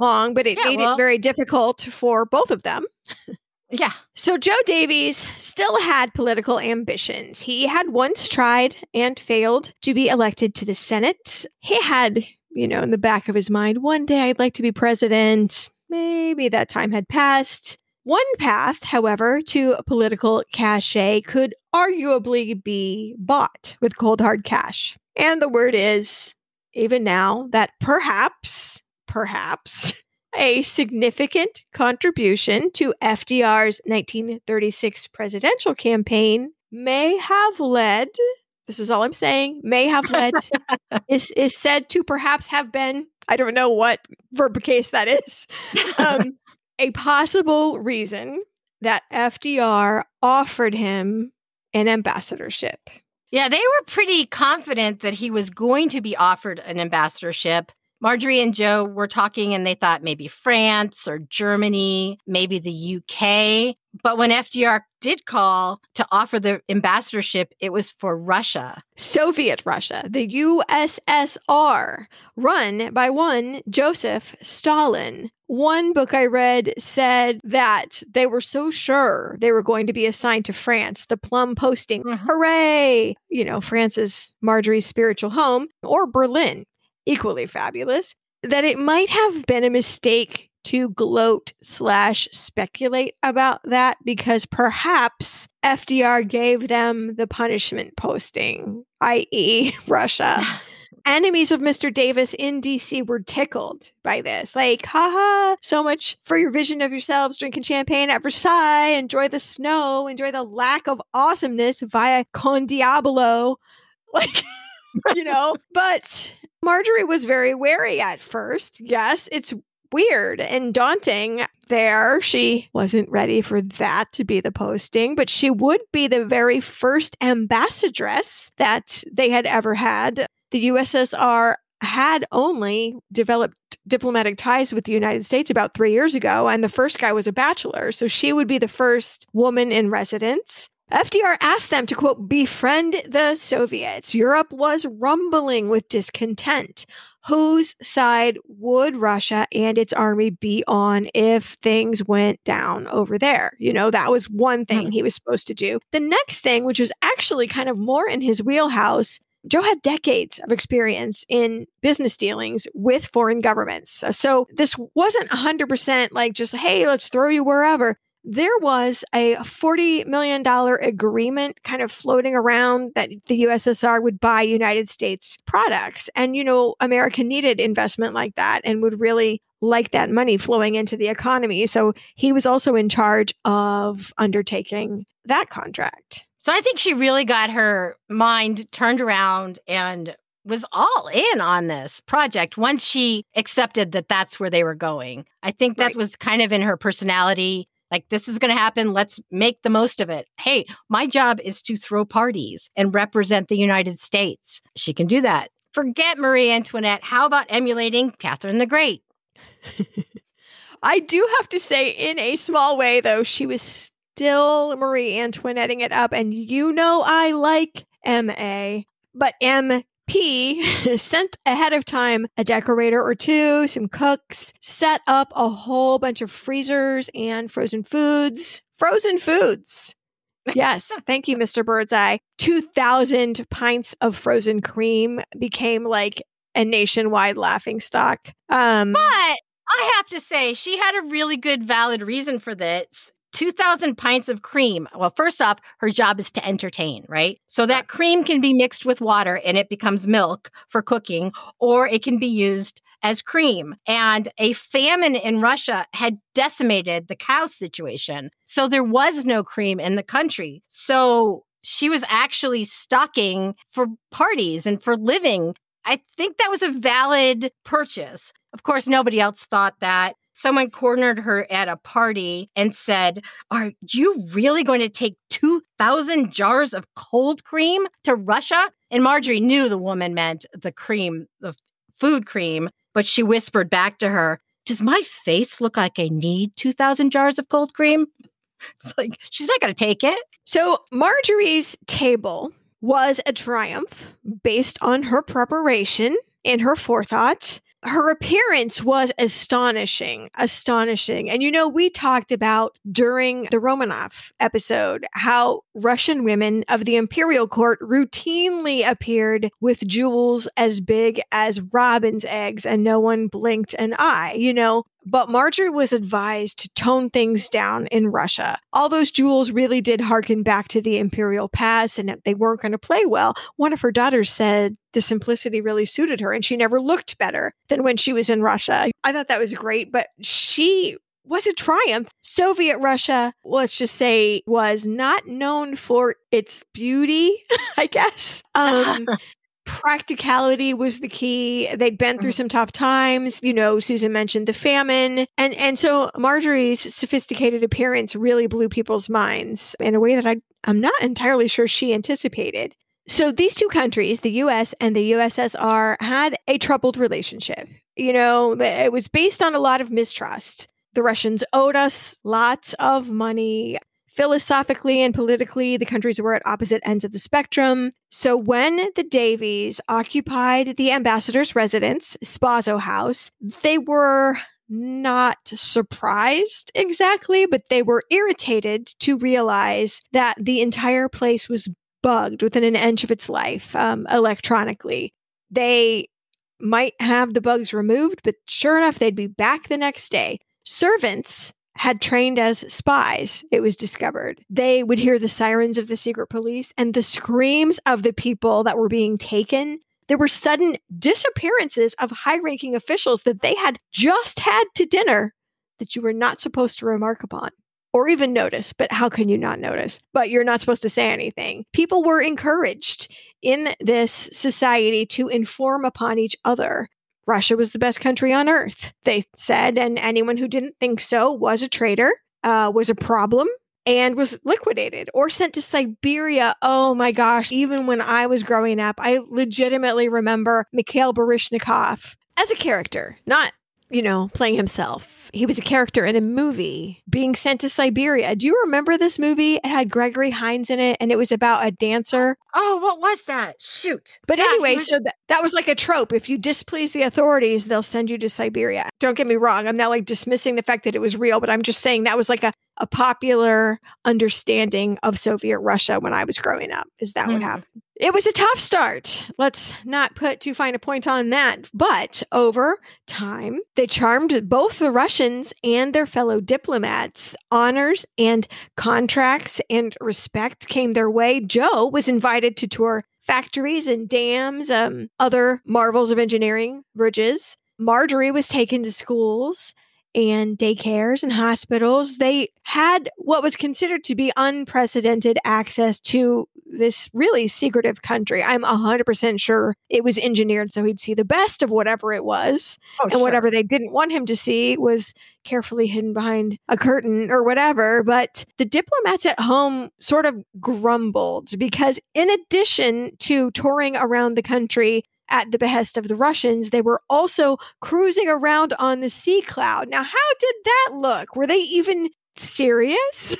long, but it yeah, made well. it very difficult for both of them. Yeah. So Joe Davies still had political ambitions. He had once tried and failed to be elected to the Senate. He had, you know, in the back of his mind, one day I'd like to be president. Maybe that time had passed. One path, however, to political cachet could arguably be bought with cold hard cash. And the word is, even now, that perhaps, perhaps, a significant contribution to F D R's nineteen thirty-six presidential campaign may have led, this is all I'm saying, may have led, is, is said to perhaps have been, I don't know what verb case that is, um, a possible reason that F D R offered him an ambassadorship. Yeah, they were pretty confident that he was going to be offered an ambassadorship. Marjorie and Joe were talking and they thought maybe France or Germany, maybe the U K. But when F D R did call to offer the ambassadorship, it was for Russia. Soviet Russia, the U S S R, run by one Joseph Stalin. One book I read said that they were so sure they were going to be assigned to France, the plum posting. Mm-hmm. Hooray! You know, France is Marjorie's spiritual home, or Berlin. Equally fabulous, that it might have been a mistake to gloat slash speculate about that because perhaps F D R gave them the punishment posting, that is. Russia, enemies of Mister Davis in D C were tickled by this. Like, haha, so much for your vision of yourselves drinking champagne at Versailles. Enjoy the snow. Enjoy the lack of awesomeness via Con Diablo. Like, you know, but Marjorie was very wary at first. Yes, it's weird and daunting there. She wasn't ready for that to be the posting, but she would be the very first ambassadress that they had ever had. The U S S R had only developed diplomatic ties with the United States about three years ago, and the first guy was a bachelor, so she would be the first woman in residence. F D R asked them to, quote, befriend the Soviets. Europe was rumbling with discontent. Whose side would Russia and its army be on if things went down over there? You know, that was one thing he was supposed to do. The next thing, which was actually kind of more in his wheelhouse, Joe had decades of experience in business dealings with foreign governments. So this wasn't one hundred percent like just, hey, let's throw you wherever. There was a forty million dollars agreement kind of floating around that the U S S R would buy United States products. And, you know, America needed investment like that and would really like that money flowing into the economy. So he was also in charge of undertaking that contract. So I think she really got her mind turned around and was all in on this project once she accepted that that's where they were going. I think that right. was kind of in her personality. Like, this is going to happen. Let's make the most of it. Hey, my job is to throw parties and represent the United States. She can do that. Forget Marie Antoinette. How about emulating Catherine the Great? I do have to say, in a small way, though, she was still Marie Antoinetting it up. And you know I like M A, but M. P sent ahead of time a decorator or two, some cooks, set up a whole bunch of freezers and frozen foods. Frozen foods. Yes. Thank you, Mister Birdseye. two thousand pints of frozen cream became like a nationwide laughingstock. Um, but I have to say, she had a really good, valid reason for this. two thousand pints of cream. Well, first off, her job is to entertain, right? So that cream can be mixed with water and it becomes milk for cooking, or it can be used as cream. And a famine in Russia had decimated the cow situation. So there was no cream in the country. So she was actually stocking for parties and for living. I think that was a valid purchase. Of course, nobody else thought that. Someone cornered her at a party and said, are you really going to take two thousand jars of cold cream to Russia? And Marjorie knew the woman meant the cream, the food cream, but she whispered back to her, does my face look like I need two thousand jars of cold cream? It's like, she's not going to take it. So Marjorie's table was a triumph based on her preparation and her forethought. Her appearance was astonishing, astonishing. And, you know, we talked about during the Romanov episode how Russian women of the imperial court routinely appeared with jewels as big as robin's eggs and no one blinked an eye, you know. But Marjorie was advised to tone things down in Russia. All those jewels really did harken back to the imperial past and they weren't going to play well. One of her daughters said the simplicity really suited her and she never looked better than when she was in Russia. I thought that was great, but she was a triumph. Soviet Russia, let's just say, was not known for its beauty, I guess. Um Practicality was the key. They'd been through some tough times. You know, Susan mentioned the famine. And and so Marjorie's sophisticated appearance really blew people's minds in a way that I, I'm not entirely sure she anticipated. So these two countries, the U S and the U S S R, had a troubled relationship. You know, it was based on a lot of mistrust. The Russians owed us lots of money. Philosophically and politically, the countries were at opposite ends of the spectrum. So when the Davies occupied the ambassador's residence, Spazo House, they were not surprised exactly, but they were irritated to realize that the entire place was bugged within an inch of its life um, electronically. They might have the bugs removed, but sure enough, they'd be back the next day. Servants had trained as spies, it was discovered. They would hear the sirens of the secret police and the screams of the people that were being taken. there were sudden disappearances of high-ranking officials that they had just had to dinner that you were not supposed to remark upon or even notice. But how can you not notice? But you're not supposed to say anything. People were encouraged in this society to inform upon each other. Russia was the best country on earth, they said, and anyone who didn't think so was a traitor, uh, was a problem, and was liquidated or sent to Siberia. Oh my gosh, even when I was growing up, I legitimately remember Mikhail Baryshnikov as a character, not, you know, playing himself. He was a character in a movie being sent to Siberia. Do you remember this movie? It had Gregory Hines in it, and it was about a dancer. Oh, what was that? Shoot. But yeah, anyway, was- so that, that was like a trope. If you displease the authorities, they'll send you to Siberia. Don't get me wrong. I'm not like dismissing the fact that it was real, but I'm just saying that was like a, a popular understanding of Soviet Russia when I was growing up, is that mm-hmm. what happened. It was a tough start. Let's not put too fine a point on that. But over time, they charmed both the Russians and their fellow diplomats. Honors and contracts and respect came their way. Joe was invited to tour factories and dams, um, other marvels of engineering, bridges. Marjorie was taken to schools and daycares and hospitals. They had what was considered to be unprecedented access to this really secretive country. I'm one hundred percent sure it was engineered so he'd see the best of whatever it was. Oh, and sure. Whatever they didn't want him to see was carefully hidden behind a curtain or whatever. But the diplomats at home sort of grumbled because in addition to touring around the country at the behest of the Russians, they were also cruising around on the Sea Cloud. Now, how did that look? Were they even serious?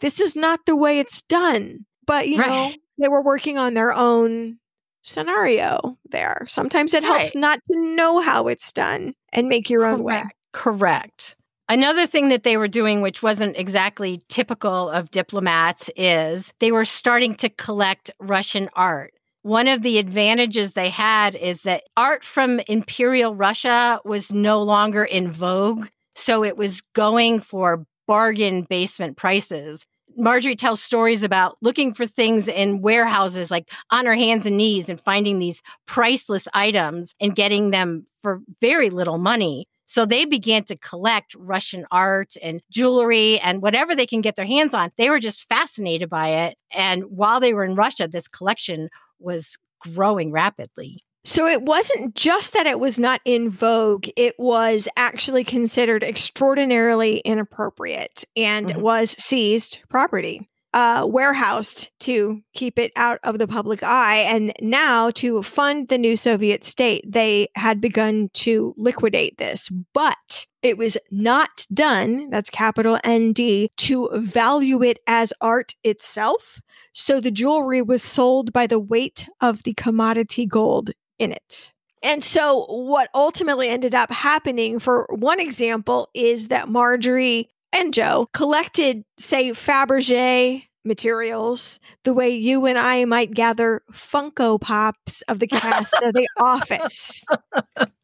This is not the way it's done. But, you right. know, they were working on their own scenario there. Sometimes it helps right. not to know how it's done and make your Correct. Own way. Correct. Another thing that they were doing, which wasn't exactly typical of diplomats, is they were starting to collect Russian art. One of the advantages they had is that art from Imperial Russia was no longer in vogue, so it was going for bargain basement prices. Marjorie tells stories about looking for things in warehouses, like on her hands and knees, and finding these priceless items and getting them for very little money. So they began to collect Russian art and jewelry and whatever they can get their hands on. They were just fascinated by it. And while they were in Russia, this collection was growing rapidly. So it wasn't just that it was not in vogue, it was actually considered extraordinarily inappropriate and mm-hmm. was seized property, uh, warehoused to keep it out of the public eye. And now to fund the new Soviet state, they had begun to liquidate this. But it was not done, that's capital N D, to value it as art itself. So the jewelry was sold by the weight of the commodity gold in it. And so what ultimately ended up happening, for one example, is that Marjorie and Joe collected, say, Fabergé materials, the way you and I might gather Funko Pops of the cast of The Office.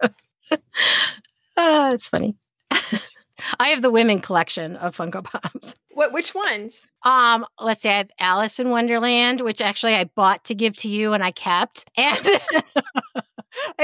Oh, that's funny. I have the women collection of Funko Pops. What? Which ones? Um, let's say I have Alice in Wonderland, which actually I bought to give to you and I kept. And I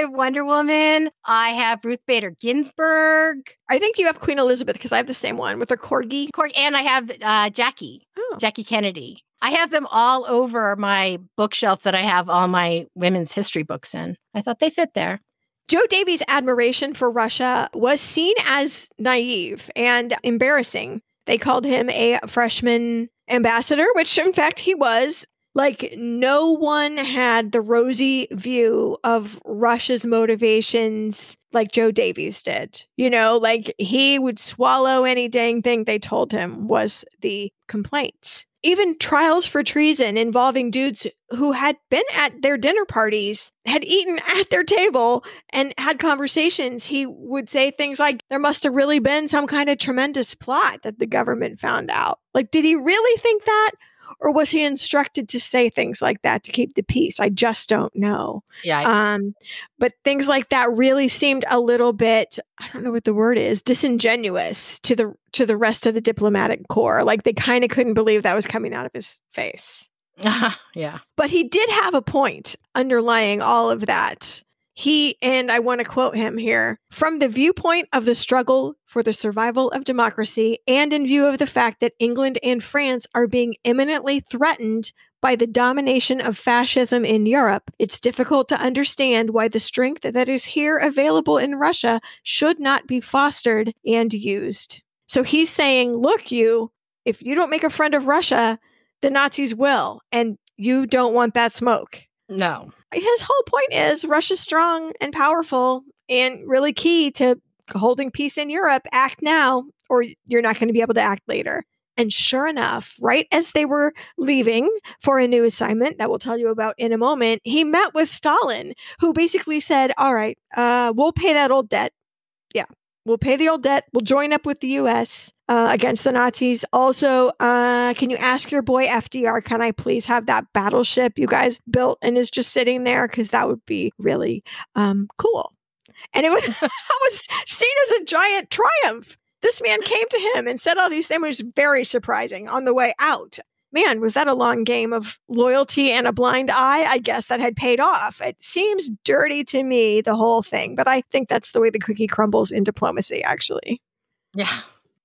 have Wonder Woman. I have Ruth Bader Ginsburg. I think you have Queen Elizabeth because I have the same one with her corgi. Corgi, and I have uh, Jackie. Oh. Jackie Kennedy. I have them all over my bookshelf that I have all my women's history books in. I thought they fit there. Joe Davies' admiration for Russia was seen as naive and embarrassing. They called him a freshman ambassador, which in fact he was. Like, no one had the rosy view of Russia's motivations like Joe Davies did. You know, like he would swallow any dang thing they told him was the complaint. Even trials for treason involving dudes who had been at their dinner parties, had eaten at their table, and had conversations. He would say things like, there must have really been some kind of tremendous plot that the government found out. Like, did he really think that? Or was he instructed to say things like that to keep the peace? I just don't know. Yeah. I- um, but things like that really seemed a little bit, I don't know what the word is, disingenuous to the to the rest of the diplomatic corps. Like they kind of couldn't believe that was coming out of his face. Uh-huh. Yeah. But he did have a point underlying all of that. He, and I want to quote him here, "From the viewpoint of the struggle for the survival of democracy, and in view of the fact that England and France are being imminently threatened by the domination of fascism in Europe, it's difficult to understand why the strength that is here available in Russia should not be fostered and used." So he's saying, look, you, if you don't make a friend of Russia, the Nazis will, and you don't want that smoke. No. His whole point is Russia's strong and powerful and really key to holding peace in Europe. Act now, or you're not going to be able to act later. And sure enough, right as they were leaving for a new assignment that we'll tell you about in a moment, he met with Stalin, who basically said, all right, uh, we'll pay that old debt. Yeah, we'll pay the old debt. We'll join up with the U S uh, against the Nazis. Also, uh, can you ask your boy F D R, can I please have that battleship you guys built and is just sitting there? Because that would be really um, cool. And it was, that was seen as a giant triumph. This man came to him and said all these things. It was very surprising on the way out. Man, was that a long game of loyalty and a blind eye? I guess that had paid off. It seems dirty to me, the whole thing, but I think that's the way the cookie crumbles in diplomacy, actually. Yeah.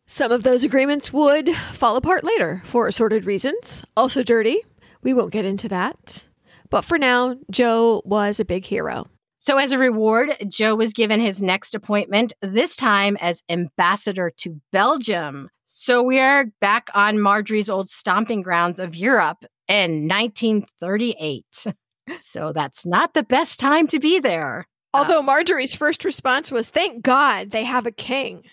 Some of those agreements would fall apart later for assorted reasons. Also dirty. We won't get into that. But for now, Joe was a big hero. So as a reward, Joe was given his next appointment, this time as ambassador to Belgium. So we are back on Marjorie's old stomping grounds of Europe in nineteen thirty-eight. So that's not the best time to be there. Although Marjorie's first response was, thank God they have a king.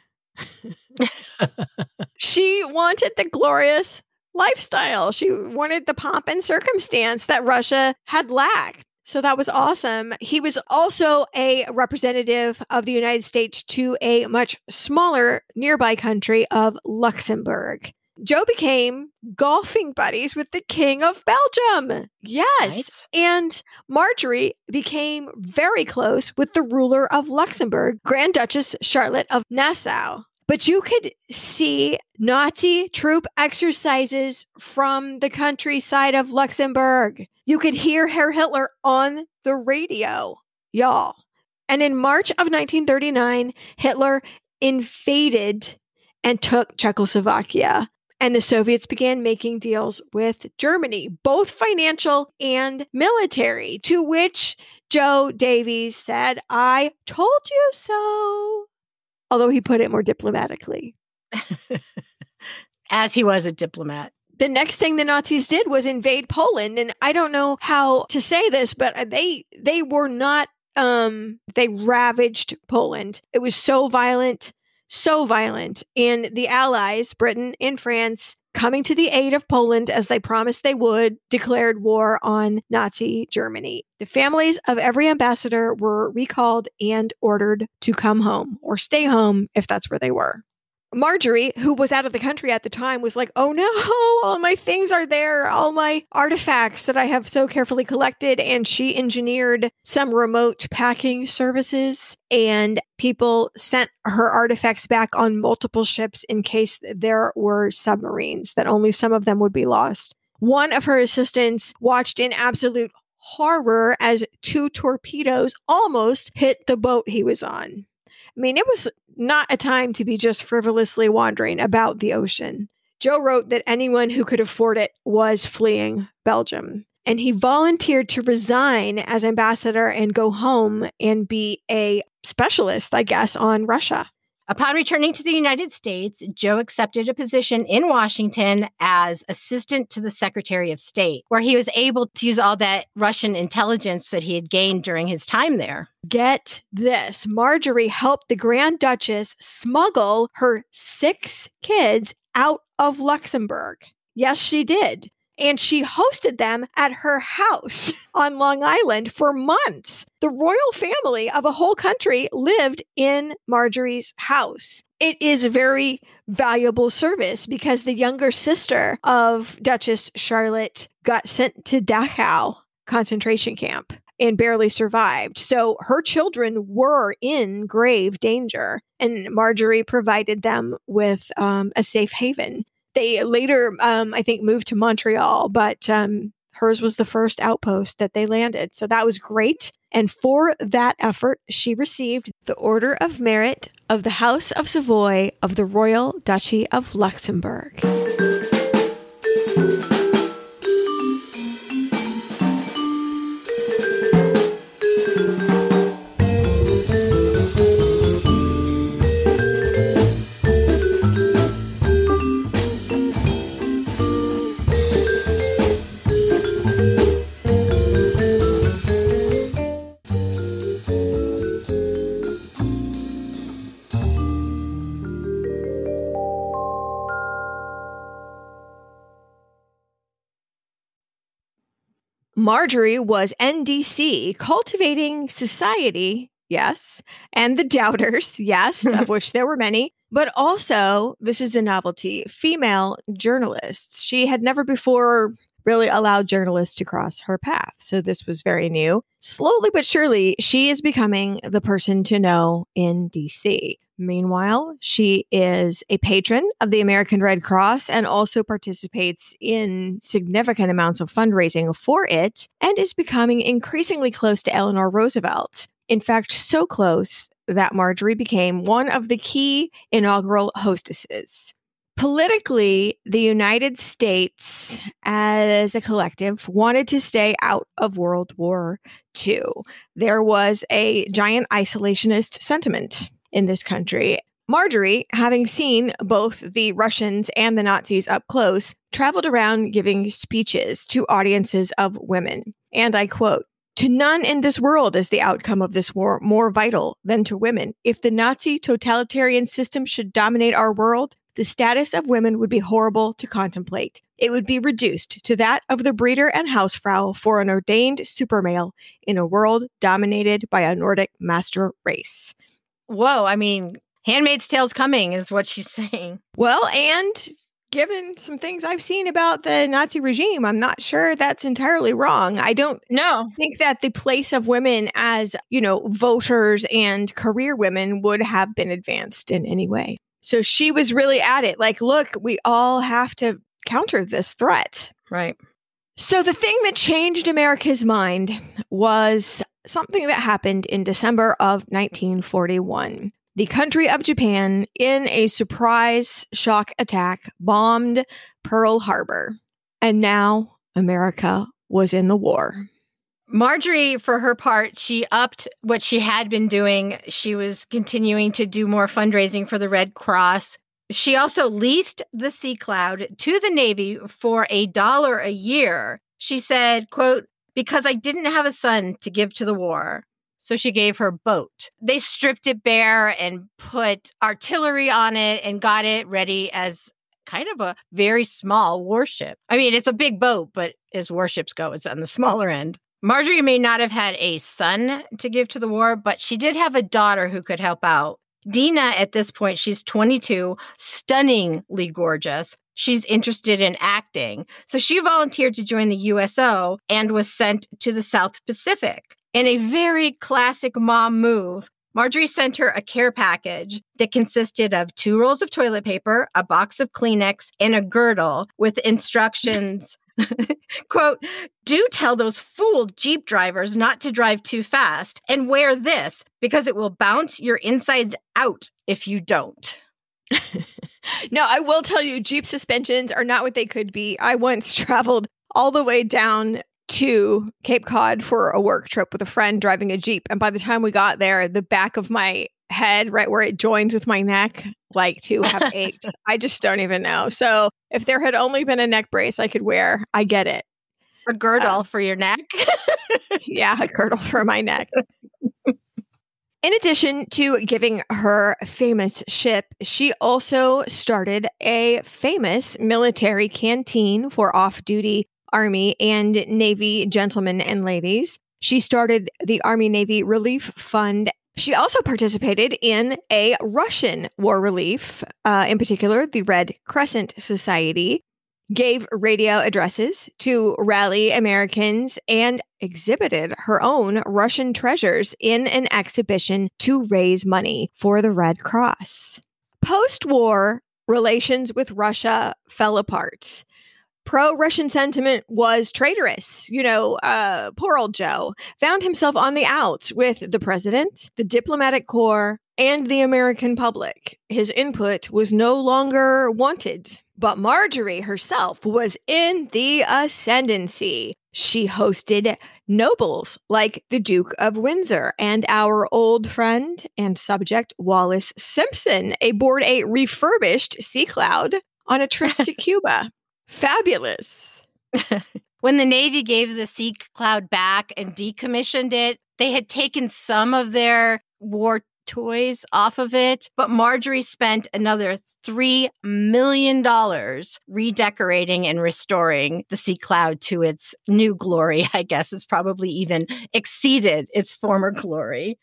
She wanted the glorious lifestyle. She wanted the pomp and circumstance that Russia had lacked. So that was awesome. He was also a representative of the United States to a much smaller nearby country of Luxembourg. Joe became golfing buddies with the King of Belgium. Yes. Nice. And Marjorie became very close with the ruler of Luxembourg, Grand Duchess Charlotte of Nassau. But you could see Nazi troop exercises from the countryside of Luxembourg. You could hear Herr Hitler on the radio, y'all. And in March of nineteen thirty-nine, Hitler invaded and took Czechoslovakia. And the Soviets began making deals with Germany, both financial and military, to which Joe Davies said, I told you so. Although he put it more diplomatically. As he was a diplomat. The next thing the Nazis did was invade Poland. And I don't know how to say this, but they they were not, um, they ravaged Poland. It was so violent, so violent. And the Allies, Britain and France, coming to the aid of Poland as they promised they would, declared war on Nazi Germany. The families of every ambassador were recalled and ordered to come home or stay home if that's where they were. Marjorie, who was out of the country at the time, was like, oh no, all my things are there, all my artifacts that I have so carefully collected. And she engineered some remote packing services, and people sent her artifacts back on multiple ships in case there were submarines, that only some of them would be lost. One of her assistants watched in absolute horror as two torpedoes almost hit the boat he was on. I mean, it was not a time to be just frivolously wandering about the ocean. Joe wrote that anyone who could afford it was fleeing Belgium. And he volunteered to resign as ambassador and go home and be a specialist, I guess, on Russia. Upon returning to the United States, Joe accepted a position in Washington as assistant to the Secretary of State, where he was able to use all that Russian intelligence that he had gained during his time there. Get this. Marjorie helped the Grand Duchess smuggle her six kids out of Luxembourg. Yes, she did. And she hosted them at her house on Long Island for months. The royal family of a whole country lived in Marjorie's house. It is a very valuable service because the younger sister of Duchess Charlotte got sent to Dachau concentration camp and barely survived. So her children were in grave danger, and Marjorie provided them with um, a safe haven. They later, um, I think, moved to Montreal, but um, Hers was the first outpost that they landed. So that was great. And for that effort, she received the Order of Merit of the House of Savoy of the Royal Duchy of Luxembourg. Marjorie was N D C, cultivating society, yes, and the doubters, yes, of which there were many, but also, this is a novelty, female journalists. She had never before really allowed journalists to cross her path, so this was very new. Slowly but surely, she is becoming the person to know in D C. Meanwhile, she is a patron of the American Red Cross and also participates in significant amounts of fundraising for it and is becoming increasingly close to Eleanor Roosevelt. In fact, so close that Marjorie became one of the key inaugural hostesses. Politically, the United States as a collective wanted to stay out of World War Two. There was a giant isolationist sentiment in this country. Marjorie, having seen both the Russians and the Nazis up close, traveled around giving speeches to audiences of women. And I quote, "To none in this world is the outcome of this war more vital than to women. If the Nazi totalitarian system should dominate our world, the status of women would be horrible to contemplate. It would be reduced to that of the breeder and housefrau for an ordained supermale in a world dominated by a Nordic master race." Whoa, I mean, Handmaid's Tale's coming is what she's saying. Well, and given some things I've seen about the Nazi regime, I'm not sure that's entirely wrong. I don't no. think that the place of women as, you know, voters and career women would have been advanced in any way. So she was really at it. Like, look, we all have to counter this threat. Right. So the thing that changed America's mind was something that happened in December of nineteen forty-one. The country of Japan, in a surprise shock attack, bombed Pearl Harbor. And now America was in the war. Marjorie, for her part, she upped what she had been doing. She was continuing to do more fundraising for the Red Cross. She also leased the Sea Cloud to the Navy for a dollar a year. She said, quote, "Because I didn't have a son to give to the war." So she gave her boat. They stripped it bare and put artillery on it and got it ready as kind of a very small warship. I mean, it's a big boat, but as warships go, it's on the smaller end. Marjorie may not have had a son to give to the war, but she did have a daughter who could help out. Dina, at this point, she's twenty-two, stunningly gorgeous. She's interested in acting. So she volunteered to join the U S O and was sent to the South Pacific. In a very classic mom move, Marjorie sent her a care package that consisted of two rolls of toilet paper, a box of Kleenex, and a girdle with instructions, quote, "Do tell those fool Jeep drivers not to drive too fast and wear this because it will bounce your insides out if you don't." No, I will tell you, Jeep suspensions are not what they could be. I once traveled all the way down to Cape Cod for a work trip with a friend driving a Jeep. And by the time we got there, the back of my head, right where it joins with my neck, like to have ached. I just don't even know. So if there had only been a neck brace I could wear, I get it. A girdle uh, for your neck. Yeah, a girdle for my neck. In addition to giving her famous ship, she also started a famous military canteen for off-duty Army and Navy gentlemen and ladies. She started the Army-Navy Relief Fund. She also participated in a Russian war relief, uh, in particular, the Red Crescent Society, gave radio addresses to rally Americans, and exhibited her own Russian treasures in an exhibition to raise money for the Red Cross. Post-war, relations with Russia fell apart. pro-Russian sentiment was traitorous. You know, uh, poor old Joe found himself on the outs with the president, the diplomatic corps, and the American public. His input was no longer wanted. But Marjorie herself was in the ascendancy. She hosted nobles like the Duke of Windsor and our old friend and subject Wallace Simpson aboard a refurbished Sea Cloud on a trip to Cuba. Fabulous. When the Navy gave the Sea Cloud back and decommissioned it, they had taken some of their war toys off of it, but Marjorie spent another three million dollars redecorating and restoring the Sea Cloud to its new glory. I guess it's probably even exceeded its former glory.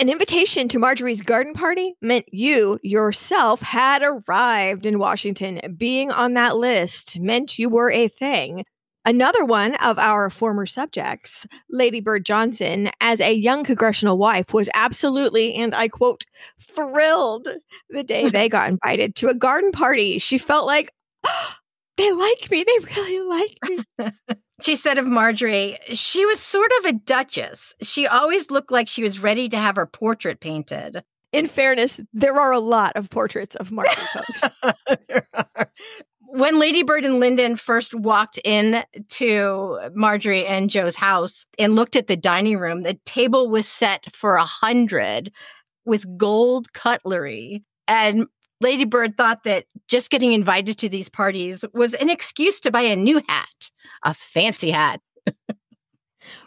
An invitation to Marjorie's garden party meant you yourself had arrived in Washington. Being on that list meant you were a thing. Another one of our former subjects, Lady Bird Johnson, as a young congressional wife, was absolutely, and I quote, thrilled the day they got invited to a garden party. She felt like, oh, they like me. They really like me. She said of Marjorie, she was sort of a duchess. She always looked like she was ready to have her portrait painted. In fairness, there are a lot of portraits of Marjorie Post. There are. When Lady Bird and Lyndon first walked in to Marjorie and Joe's house and looked at the dining room, the table was set for a hundred with gold cutlery. And Lady Bird thought that just getting invited to these parties was an excuse to buy a new hat, a fancy hat.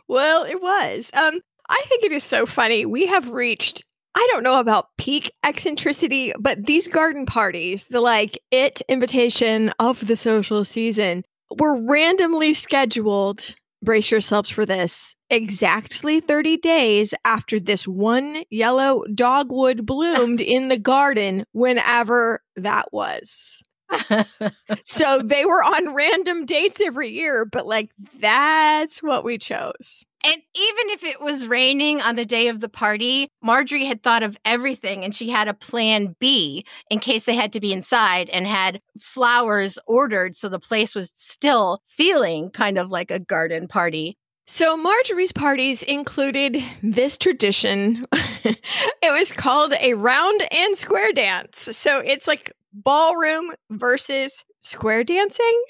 Well, it was. Um, I think it is so funny. We have reached, I don't know about peak eccentricity, but these garden parties, the like it invitation of the social season, were randomly scheduled, brace yourselves for this, exactly thirty days after this one yellow dogwood bloomed in the garden, whenever that was. So they were on random dates every year, but like that's what we chose. And even if it was raining on the day of the party, Marjorie had thought of everything and she had a plan B in case they had to be inside and had flowers ordered so the place was still feeling kind of like a garden party. So Marjorie's parties included this tradition. It was called a round and square dance. So it's like ballroom versus square dancing.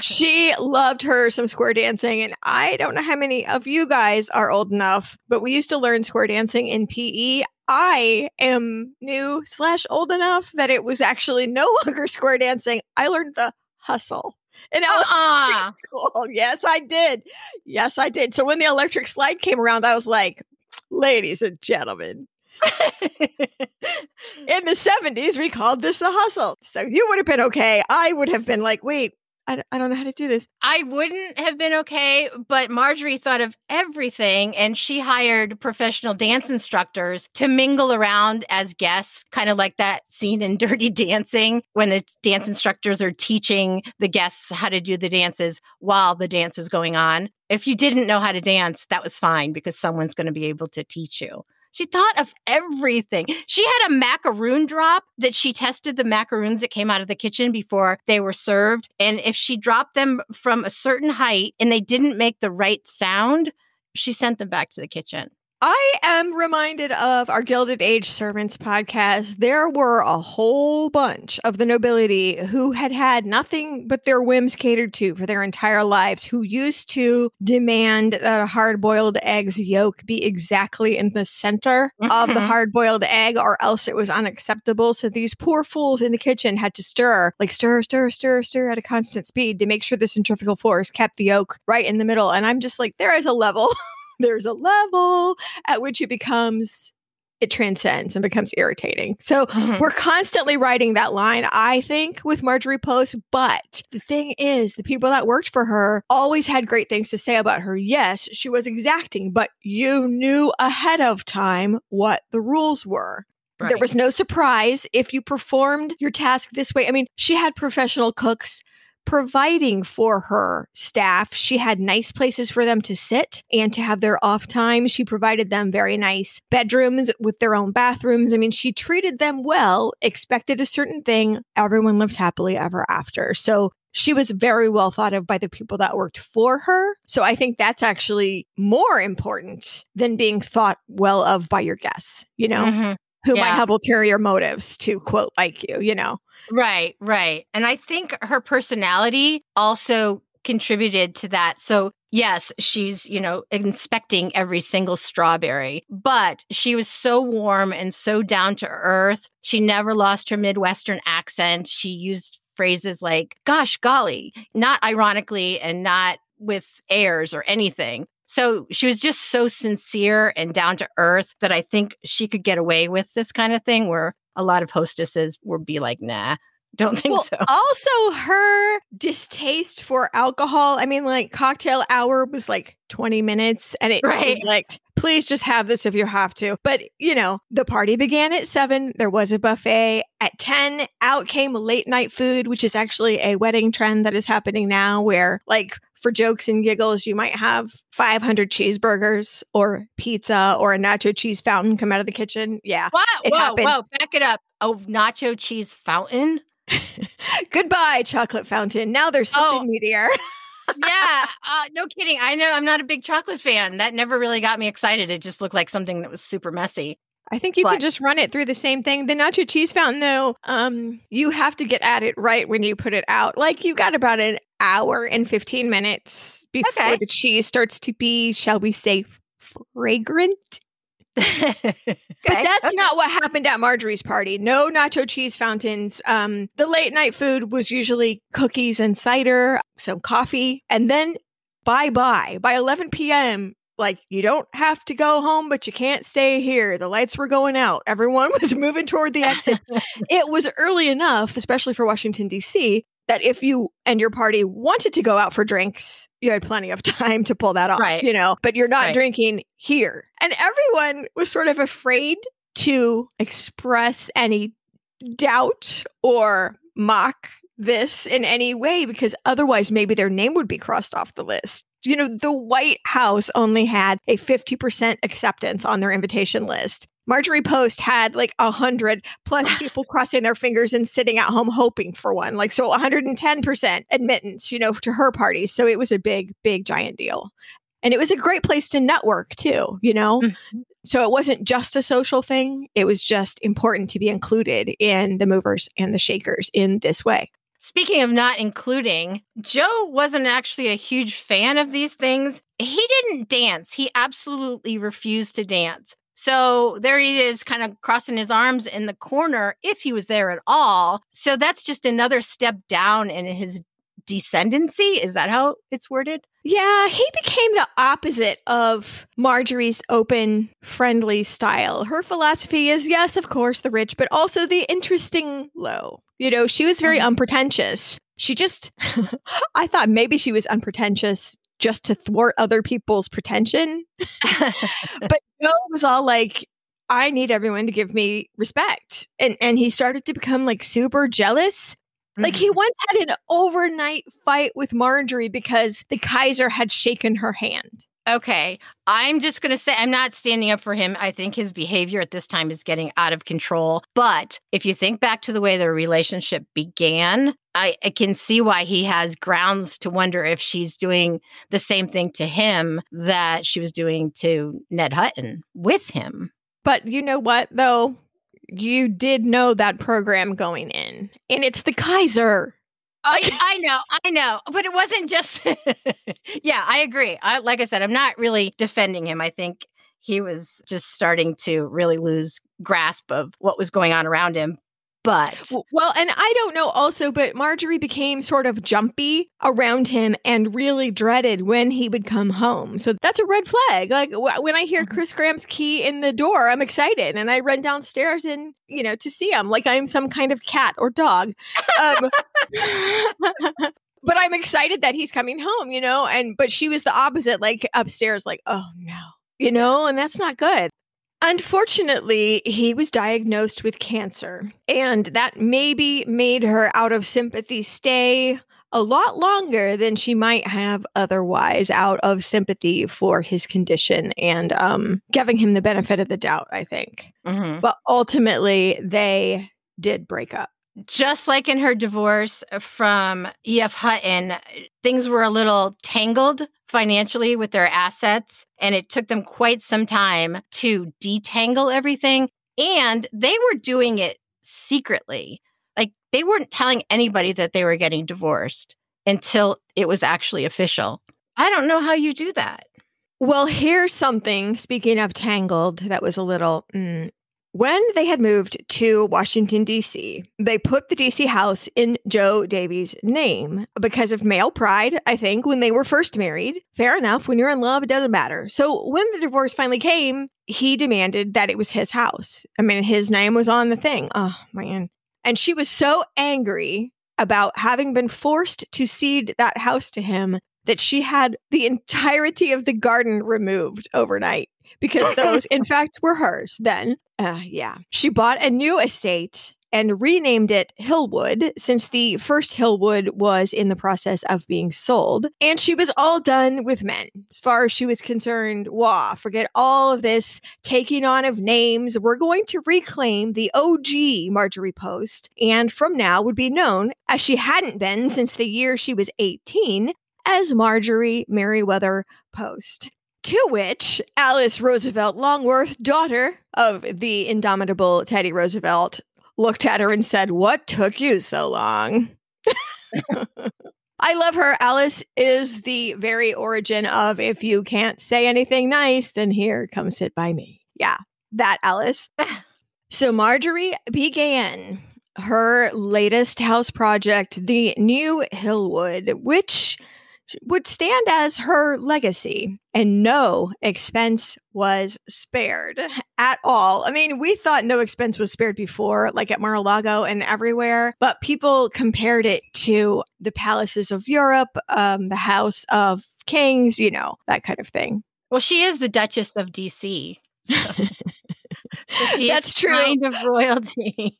She loved her some square dancing, and I don't know how many of you guys are old enough, but we used to learn square dancing in P E. I am new slash old enough that it was actually no longer square dancing. I learned the hustle. And uh-uh. Cool. Yes, I did. Yes, I did. So when the electric slide came around, I was like, ladies and gentlemen. In the seventies, we called this the hustle. So you would have been okay. I would have been like, wait. I don't know how to do this. I wouldn't have been okay, but Marjorie thought of everything, and she hired professional dance instructors to mingle around as guests, kind of like that scene in Dirty Dancing when the dance instructors are teaching the guests how to do the dances while the dance is going on. If you didn't know how to dance, that was fine because someone's going to be able to teach you. She thought of everything. She had a macaroon drop that she tested the macaroons that came out of the kitchen before they were served. And if she dropped them from a certain height and they didn't make the right sound, she sent them back to the kitchen. I am reminded of our Gilded Age Servants podcast. There were a whole bunch of the nobility who had had nothing but their whims catered to for their entire lives, who used to demand that a hard-boiled egg's yolk be exactly in the center mm-hmm. of the hard-boiled egg or else it was unacceptable. So these poor fools in the kitchen had to stir, like stir, stir, stir, stir at a constant speed to make sure the centrifugal force kept the yolk right in the middle. And I'm just like, there is a level... There's a level at which it becomes, it transcends and becomes irritating. So mm-hmm. we're constantly writing that line, I think, with Marjorie Post. But the thing is, the people that worked for her always had great things to say about her. Yes, she was exacting, but you knew ahead of time what the rules were. Right. There was no surprise if you performed your task this way. I mean, she had professional cooks providing for her staff. She had nice places for them to sit and to have their off time. She provided them very nice bedrooms with their own bathrooms. I mean, she treated them well, expected a certain thing. Everyone lived happily ever after. So she was very well thought of by the people that worked for her. So I think that's actually more important than being thought well of by your guests, you know, mm-hmm. who yeah. might have ulterior motives, to quote like you, you know. Right, right. And I think her personality also contributed to that. So yes, she's, you know, inspecting every single strawberry, but she was so warm and so down to earth. She never lost her Midwestern accent. She used phrases like, gosh, golly, not ironically and not with airs or anything. So she was just so sincere and down to earth that I think she could get away with this kind of thing where a lot of hostesses would be like, nah. Don't think well, so. Also, her distaste for alcohol. I mean, like cocktail hour was like twenty minutes and it right. was like, please just have this if you have to. But, you know, the party began at seven. There was a buffet at ten. Out came late night food, which is actually a wedding trend that is happening now where like for jokes and giggles, you might have five hundred cheeseburgers or pizza or a nacho cheese fountain come out of the kitchen. Yeah. Wow. Whoa, whoa, back it up. A nacho cheese fountain? Goodbye, chocolate fountain. Now there's something oh. meatier. yeah, uh, no kidding. I know I'm not a big chocolate fan. That never really got me excited. It just looked like something that was super messy. I think you but. could just run it through the same thing. The nacho cheese fountain, though, um, you have to get at it right when you put it out. Like you got about an hour and fifteen minutes before okay. the cheese starts to be, shall we say, fragrant. okay. But that's okay. not what happened at Marjorie's party. No nacho cheese fountains. Um, the late night food was usually cookies and cider, some coffee, and then bye-bye. By eleven p.m., like, you don't have to go home, but you can't stay here. The lights were going out. Everyone was moving toward the exit. It was early enough, especially for Washington, D C, that if you and your party wanted to go out for drinks, you had plenty of time to pull that off, right. you know, but you're not right. drinking here. And everyone was sort of afraid to express any doubt or mock this in any way, because otherwise maybe their name would be crossed off the list. You know, the White House only had a fifty percent acceptance on their invitation list. Marjorie Post had like one hundred plus people crossing their fingers and sitting at home hoping for one. Like, so one hundred ten percent admittance, you know, to her party. So it was a big, big, giant deal. And it was a great place to network too, you know? Mm-hmm. So it wasn't just a social thing. It was just important to be included in the movers and the shakers in this way. Speaking of not including, Joe wasn't actually a huge fan of these things. He didn't dance. He absolutely refused to dance. So there he is kind of crossing his arms in the corner, if he was there at all. So that's just another step down in his descendancy. Is that how it's worded? Yeah, he became the opposite of Marjorie's open, friendly style. Her philosophy is, yes, of course, the rich, but also the interesting low. You know, she was very unpretentious. She just, I thought maybe she was unpretentious just to thwart other people's pretension. But Joe was all like, I need everyone to give me respect. And and he started to become like super jealous. Mm-hmm. Like he once had an overnight fight with Marjorie because the Kaiser had shaken her hand. Okay. I'm just going to say I'm not standing up for him. I think his behavior at this time is getting out of control. But if you think back to the way their relationship began, I, I can see why he has grounds to wonder if she's doing the same thing to him that she was doing to Ned Hutton with him. But you know what, though? You did know that program going in. And it's the Kaiser. I, I know, I know, but it wasn't just, yeah, I agree. I, like I said, I'm not really defending him. I think he was just starting to really lose grasp of what was going on around him. But, well, and I don't know also, but Marjorie became sort of jumpy around him and really dreaded when he would come home. So that's a red flag. Like w- when I hear Chris Graham's key in the door, I'm excited. And I run downstairs and, you know, to see him like I'm some kind of cat or dog. Um, but I'm excited that he's coming home, you know, and but she was the opposite, like upstairs, like, oh, no, you know, and that's not good. Unfortunately, he was diagnosed with cancer, and that maybe made her out of sympathy stay a lot longer than she might have otherwise out of sympathy for his condition and um, giving him the benefit of the doubt, I think. Mm-hmm. But ultimately, they did break up. just like in her divorce from E F. Hutton, things were a little tangled financially with their assets, and it took them quite some time to detangle everything. And they were doing it secretly. Like, they weren't telling anybody that they were getting divorced until it was actually official. I don't know how you do that. Well, here's something, speaking of tangled, that was a little... Mm. When they had moved to Washington, D C, they put the D C house in Joe Davies' name because of male pride, I think, when they were first married. Fair enough. When you're in love, it doesn't matter. So when the divorce finally came, he demanded that it was his house. I mean, his name was on the thing. Oh, man. And she was so angry about having been forced to cede that house to him that she had the entirety of the garden removed overnight. Because those, in fact, were hers then. Uh, yeah. She bought a new estate and renamed it Hillwood, since the first Hillwood was in the process of being sold. And she was all done with men. As far as she was concerned, wah, forget all of this taking on of names. We're going to reclaim the O G Marjorie Post, and from now would be known, as she hadn't been since the year she was eighteen, as Marjorie Merriweather Post. To which Alice Roosevelt Longworth, daughter of the indomitable Teddy Roosevelt, looked at her and said, "What took you so long?" I love her. Alice is the very origin of, if you can't say anything nice, then here, come sit by me. Yeah, that Alice. So Marjorie began her latest house project, the new Hillwood, which... would stand as her legacy, and no expense was spared at all. I mean, we thought no expense was spared before, like at Mar-a-Lago and everywhere, but people compared it to the palaces of Europe, um, the House of Kings, you know, that kind of thing. Well, she is the Duchess of D C, so. So she That's is true. Kind of royalty.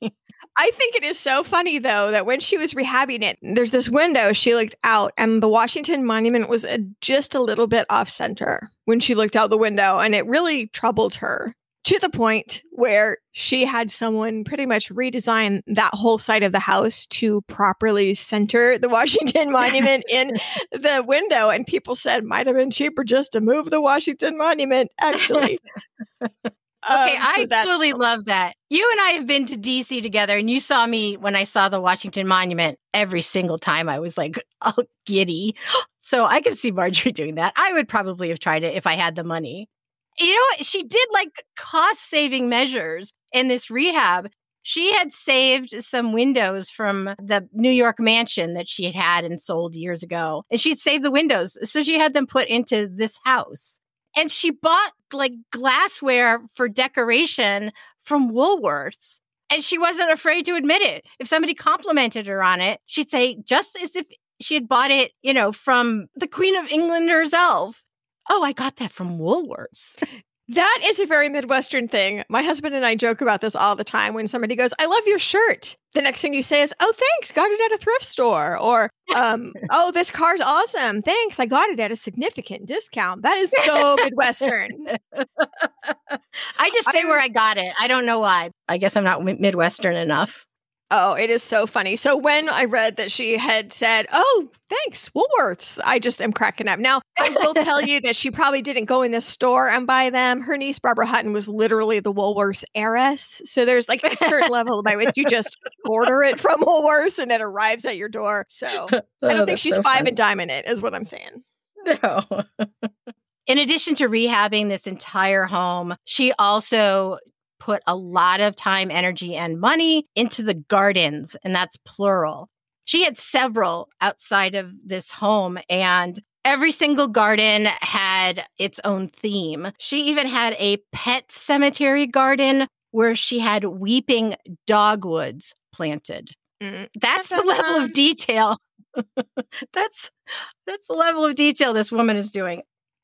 I think it is so funny, though, that when she was rehabbing it, there's this window she looked out, and the Washington Monument was a, just a little bit off center when she looked out the window, and it really troubled her to the point where she had someone pretty much redesign that whole side of the house to properly center the Washington Monument in the window. And people said, might have been cheaper just to move the Washington Monument, actually. Okay, um, so I totally love that. You and I have been to D C together, and you saw me when I saw the Washington Monument. Every single time I was like, oh, giddy. So I could see Marjorie doing that. I would probably have tried it if I had the money. You know what? She did like cost-saving measures in this rehab. She had saved some windows from the New York mansion that she had had and sold years ago. And she'd saved the windows. So she had them put into this house. And she bought like glassware for decoration from Woolworths. And she wasn't afraid to admit it. If somebody complimented her on it, she'd say, just as if she had bought it, you know, from the Queen of England herself. Oh, I got that from Woolworths. That is a very Midwestern thing. My husband and I joke about this all the time. When somebody goes, I love your shirt, the next thing you say is, oh, thanks, got it at a thrift store. Or, um, oh, this car's awesome. Thanks, I got it at a significant discount. That is so Midwestern. I just say I, where I got it. I don't know why. I guess I'm not Midwestern enough. Oh, it is so funny. So when I read that she had said, oh, thanks, Woolworths, I just am cracking up. Now, I will tell you that she probably didn't go in this store and buy them. Her niece, Barbara Hutton, was literally the Woolworths heiress. So there's like a certain level by which you just order it from Woolworths and it arrives at your door. So oh, I don't think she's so five funny. And diamond it is what I'm saying. No. In addition to rehabbing this entire home, she also put a lot of time, energy, and money into the gardens, and that's plural. She had several outside of this home, and every single garden had its own theme. She even had a pet cemetery garden where she had weeping dogwoods planted. Mm. That's the level of detail. that's that's the level of detail this woman is doing.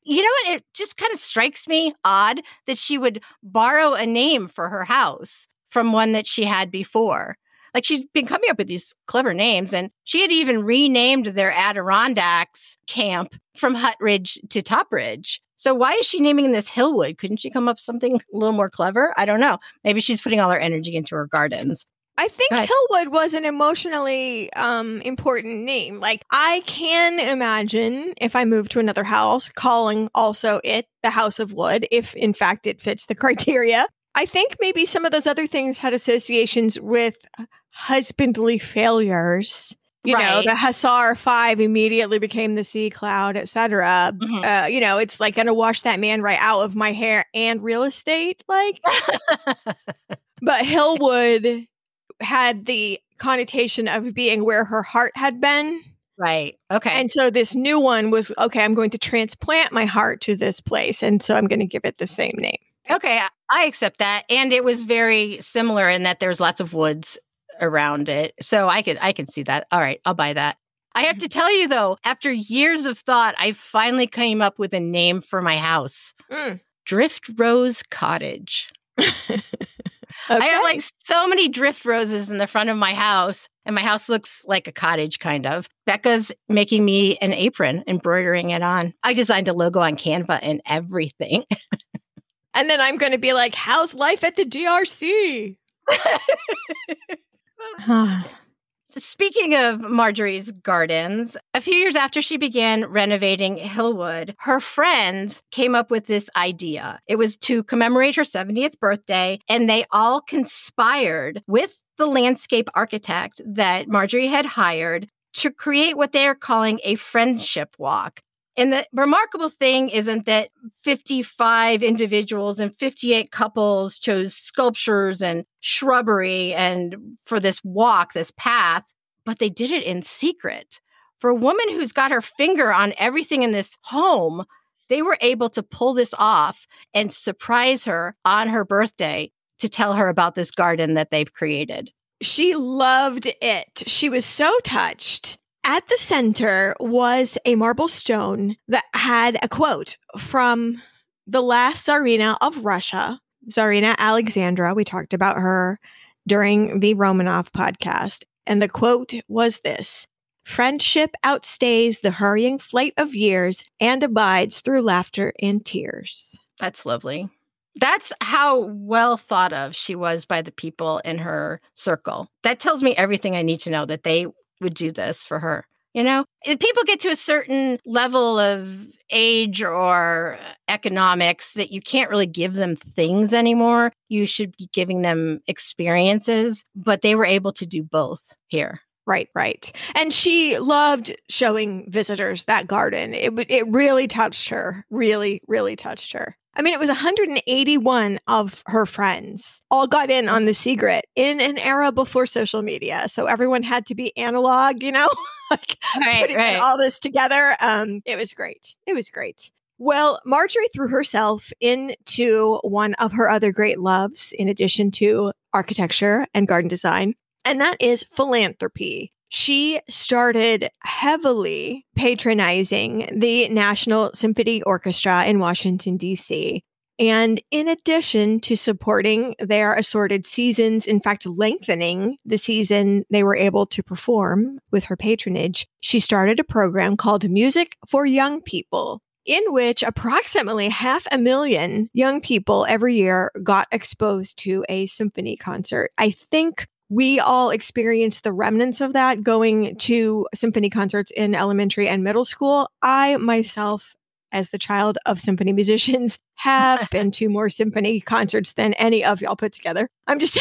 You know what? It just kind of strikes me odd that she would borrow a name for her house from one that she had before. Like, she'd been coming up with these clever names, and she had even renamed their Adirondacks camp from Huttridge to Topridge. So why is she naming this Hillwood? Couldn't she come up with something a little more clever? I don't know. Maybe she's putting all her energy into her gardens. I think but, Hillwood was an emotionally um, important name. Like, I can imagine if I move to another house, calling also it the House of Wood, if in fact it fits the criteria. I think maybe some of those other things had associations with husbandly failures. You right. know, the Hussar Five immediately became the Sea Cloud, et cetera. Mm-hmm. Uh, you know, it's like going to wash that man right out of my hair and real estate. Like, but Hillwood had the connotation of being where her heart had been. Right. Okay. And so this new one was, okay, I'm going to transplant my heart to this place. And so I'm going to give it the same name. Okay. I accept that. And it was very similar in that there's lots of woods around it. So I could, I can see that. All right. I'll buy that. I have to tell you though, after years of thought, I finally came up with a name for my house. Mm. Drift Rose Cottage. Okay. I have like so many drift roses in the front of my house, and my house looks like a cottage kind of. Becca's making me an apron, embroidering it on. I designed a logo on Canva and everything. And then I'm going to be like, how's life at the D R C? Speaking of Marjorie's gardens, a few years after she began renovating Hillwood, her friends came up with this idea. It was to commemorate her seventieth birthday, and they all conspired with the landscape architect that Marjorie had hired to create what they are calling a friendship walk. And the remarkable thing isn't that fifty-five individuals and fifty-eight couples chose sculptures and shrubbery and for this walk, this path, but they did it in secret. For a woman who's got her finger on everything in this home, they were able to pull this off and surprise her on her birthday to tell her about this garden that they've created. She loved it. She was so touched. At the center was a marble stone that had a quote from the last Tsarina of Russia, Tsarina Alexandra. We talked about her during the Romanov podcast. And the quote was this: friendship outstays the hurrying flight of years and abides through laughter and tears. That's lovely. That's how well thought of she was by the people in her circle. That tells me everything I need to know, that they would do this for her. You know, if people get to a certain level of age or economics that you can't really give them things anymore. You should be giving them experiences, but they were able to do both here. Right, right. And she loved showing visitors that garden. It it really touched her, really, really touched her. I mean, it was one hundred eighty-one of her friends all got in on the secret in an era before social media. So everyone had to be analog, you know, like right, putting right. all this together. Um, it was great. It was great. Well, Marjorie threw herself into one of her other great loves, in addition to architecture and garden design, and that is philanthropy. She started heavily patronizing the National Symphony Orchestra in Washington, D C. And in addition to supporting their assorted seasons, in fact, lengthening the season they were able to perform with her patronage, she started a program called Music for Young People, in which approximately half a million young people every year got exposed to a symphony concert. I think we all experienced the remnants of that going to symphony concerts in elementary and middle school. I myself, as the child of symphony musicians, have been to more symphony concerts than any of y'all put together. I'm just...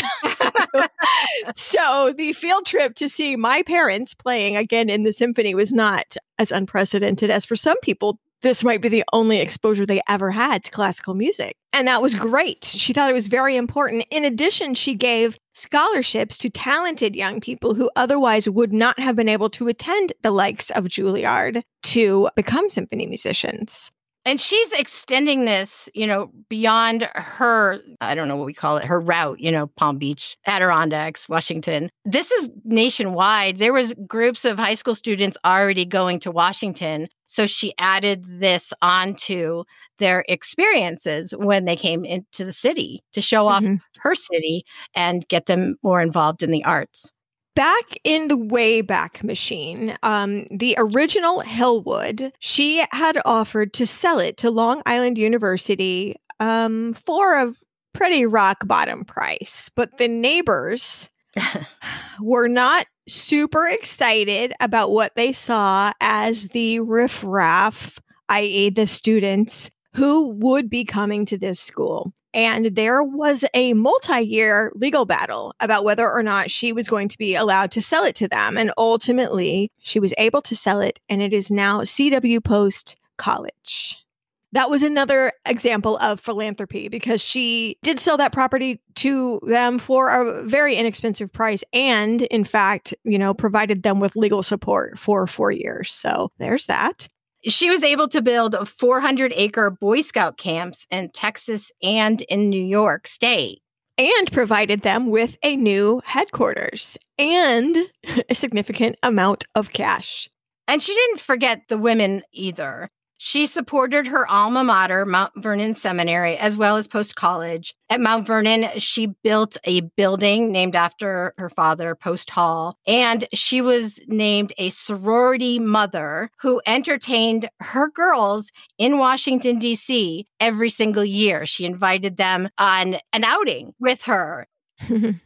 So the field trip to see my parents playing again in the symphony was not as unprecedented as for some people. This might be the only exposure they ever had to classical music. And that was great. She thought it was very important. In addition, she gave scholarships to talented young people who otherwise would not have been able to attend the likes of Juilliard to become symphony musicians. And she's extending this, you know, beyond her, I don't know what we call it, her route, you know, Palm Beach, Adirondacks, Washington. This is nationwide. There was groups of high school students already going to Washington. So she added this onto their experiences when they came into the city to show off mm-hmm. her city and get them more involved in the arts. Back in the Wayback Machine, um, the original Hillwood, she had offered to sell it to Long Island University um, for a pretty rock bottom price. But the neighbors were not super excited about what they saw as the riffraff, that is the students, who would be coming to this school. And there was a multi-year legal battle about whether or not she was going to be allowed to sell it to them. And ultimately, she was able to sell it, and it is now C W Post College. That was another example of philanthropy, because she did sell that property to them for a very inexpensive price and, in fact, you know, provided them with legal support for four years. So there's that. She was able to build four hundred acre Boy Scout camps in Texas and in New York State. And provided them with a new headquarters and a significant amount of cash. And she didn't forget the women either. She supported her alma mater, Mount Vernon Seminary, as well as Post College. At Mount Vernon, she built a building named after her father, Post Hall, and she was named a sorority mother who entertained her girls in Washington, D C every single year. She invited them on an outing with her.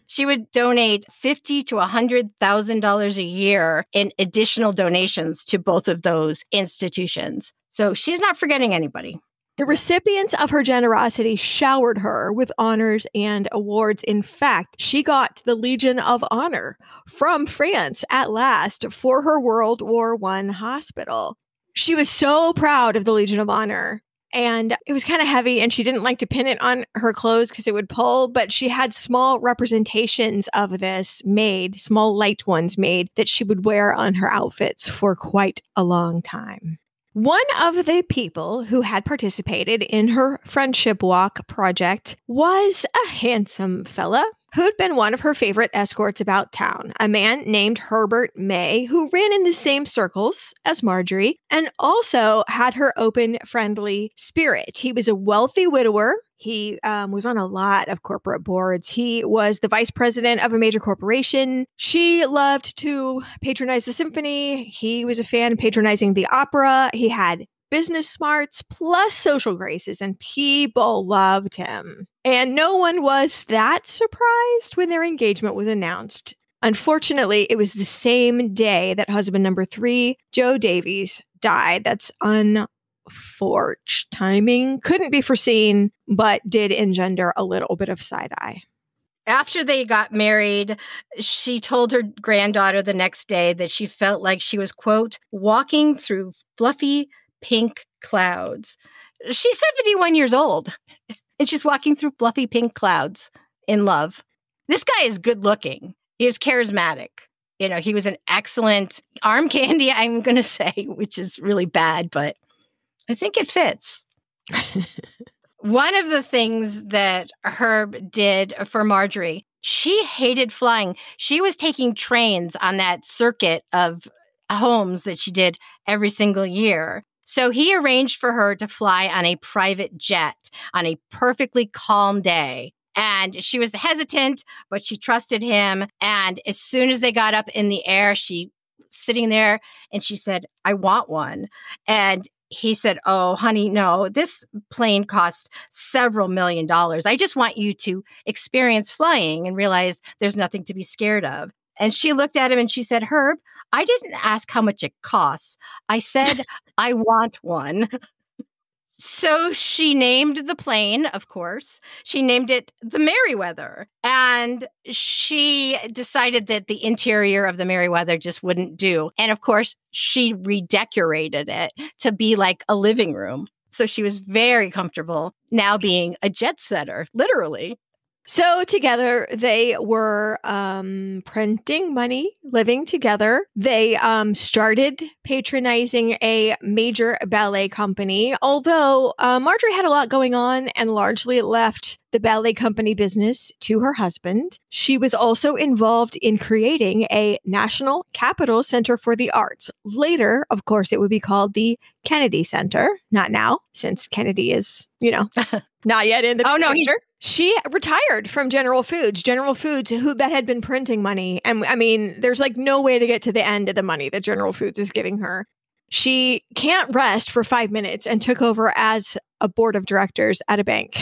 She would donate fifty thousand to one hundred thousand dollars a year in additional donations to both of those institutions. So she's not forgetting anybody. The recipients of her generosity showered her with honors and awards. In fact, she got the Legion of Honor from France at last for her World War One hospital. She was so proud of the Legion of Honor. And it was kind of heavy, and she didn't like to pin it on her clothes because it would pull, but she had small representations of this made, small light ones made, that she would wear on her outfits for quite a long time. One of the people who had participated in her Friendship Walk project was a handsome fella who'd been one of her favorite escorts about town, a man named Herbert May, who ran in the same circles as Marjorie and also had her open, friendly spirit. He was a wealthy widower. He um, was on a lot of corporate boards. He was the vice president of a major corporation. She loved to patronize the symphony. He was a fan of patronizing the opera. He had business smarts plus social graces, and people loved him. And no one was that surprised when their engagement was announced. Unfortunately, it was the same day that husband number three, Joe Davies, died. That's unfortunate timing. Couldn't be foreseen, but did engender a little bit of side eye. After they got married, she told her granddaughter the next day that she felt like she was, quote, walking through fluffy pink clouds. She's seventy-one years old, and she's walking through fluffy pink clouds in love. This guy is good looking. He is charismatic. You know, he was an excellent arm candy, I'm going to say, which is really bad, but I think it fits. One of the things that Herb did for Marjorie, she hated flying. She was taking trains on that circuit of homes that she did every single year. So he arranged for her to fly on a private jet on a perfectly calm day. And she was hesitant, but she trusted him. And as soon as they got up in the air, she sitting there and she said, I want one. And he said, oh, honey, no, this plane costs several million dollars. I just want you to experience flying and realize there's nothing to be scared of. And she looked at him and she said, Herb, I didn't ask how much it costs. I said, I want one. So she named the plane, of course. She named it the Merriweather. And she decided that the interior of the Merriweather just wouldn't do. And of course, she redecorated it to be like a living room. So she was very comfortable now being a jet setter, literally. So together, they were um, printing money, living together. They um, started patronizing a major ballet company, although uh, Marjorie had a lot going on and largely left the ballet company business to her husband. She was also involved in creating a National Capital Center for the Arts. Later, of course, it would be called the Kennedy Center. Not now, since Kennedy is, you know, not yet in the oh, no, picture. She retired from General Foods, General Foods, who that had been printing money. And I mean, there's like no way to get to the end of the money that General Foods is giving her. She can't rest for five minutes and took over as a board of directors at a bank.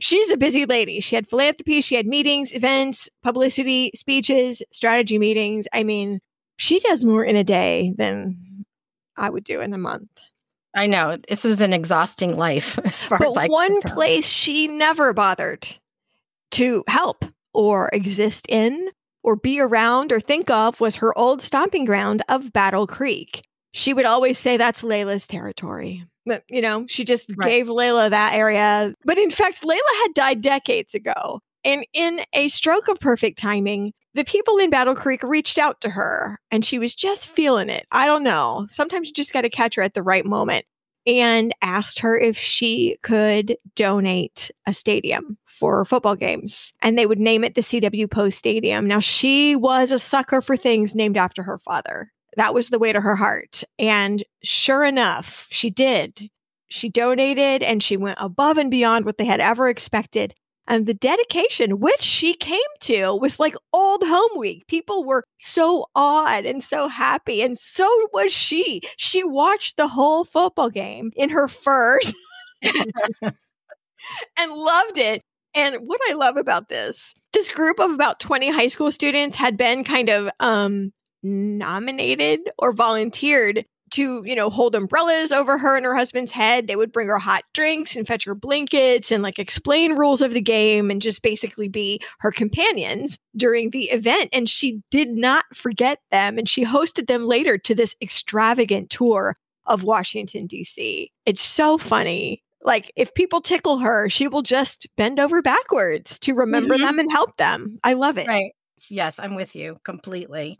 She's a busy lady. She had philanthropy. She had meetings, events, publicity, speeches, strategy meetings. I mean, she does more in a day than I would do in a month. I know. This was an exhausting life as far but as I one concerned. Place she never bothered to help or exist in or be around or think of was her old stomping ground of Battle Creek. She would always say that's Layla's territory. But, you know, she just right. gave Layla that area. But in fact, Layla had died decades ago. And in a stroke of perfect timing, the people in Battle Creek reached out to her and she was just feeling it. I don't know. Sometimes you just got to catch her at the right moment, and asked her if she could donate a stadium for football games. And they would name it the C W Post Stadium. Now, she was a sucker for things named after her father. That was the way to her heart. And sure enough, she did. She donated and she went above and beyond what they had ever expected. And the dedication, which she came to, was like old home week. People were so awed and so happy. And so was she. She watched the whole football game in her furs and loved it. And what I love about this, this group of about twenty high school students had been kind of um, nominated or volunteered to, you know, hold umbrellas over her and her husband's head. They would bring her hot drinks and fetch her blankets and like explain rules of the game and just basically be her companions during the event. And she did not forget them. And she hosted them later to this extravagant tour of Washington, D C. It's so funny. Like if people tickle her, she will just bend over backwards to remember mm-hmm. them and help them. I love it. Right. Yes, I'm with you completely.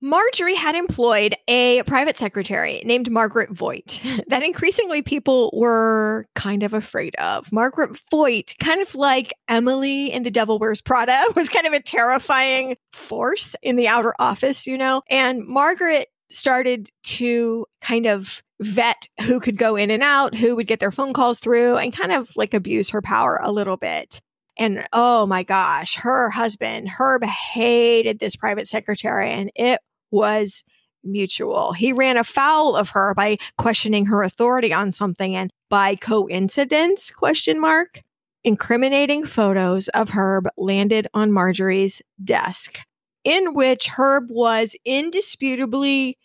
Marjorie had employed a private secretary named Margaret Voigt that increasingly people were kind of afraid of. Margaret Voigt, kind of like Emily in The Devil Wears Prada, was kind of a terrifying force in the outer office, you know? And Margaret started to kind of vet who could go in and out, who would get their phone calls through, and kind of like abuse her power a little bit. And oh my gosh, her husband, Herb, hated this private secretary, and it was mutual. He ran afoul of her by questioning her authority on something, and by coincidence, question mark, incriminating photos of Herb landed on Marjorie's desk, in which Herb was indisputably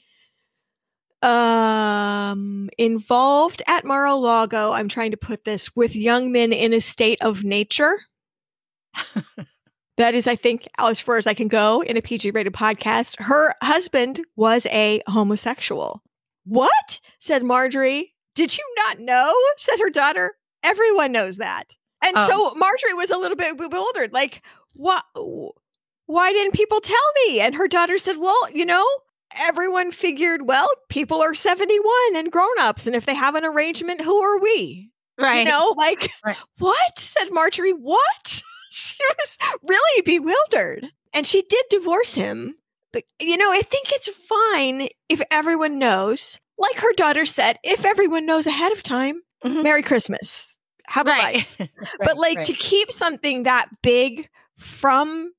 um, involved at Mar-a-Lago, I'm trying to put this, with young men in a state of nature. That is, I think, as far as I can go in a P G-rated podcast. Her husband was a homosexual. What? Said Marjorie. Did you not know? Said her daughter. Everyone knows that. And um, so Marjorie was a little bit bewildered. Like, what? Why didn't people tell me? And her daughter said, well, you know, everyone figured, well, people are seventy-one and grown-ups. And if they have an arrangement, who are we? Right. You know, like, right. What? Said Marjorie. What? She was really bewildered. And she did divorce him. But, you know, I think it's fine if everyone knows. Like her daughter said, if everyone knows ahead of time, mm-hmm. Merry Christmas. Have right. a life. right, but like right. to keep something that big from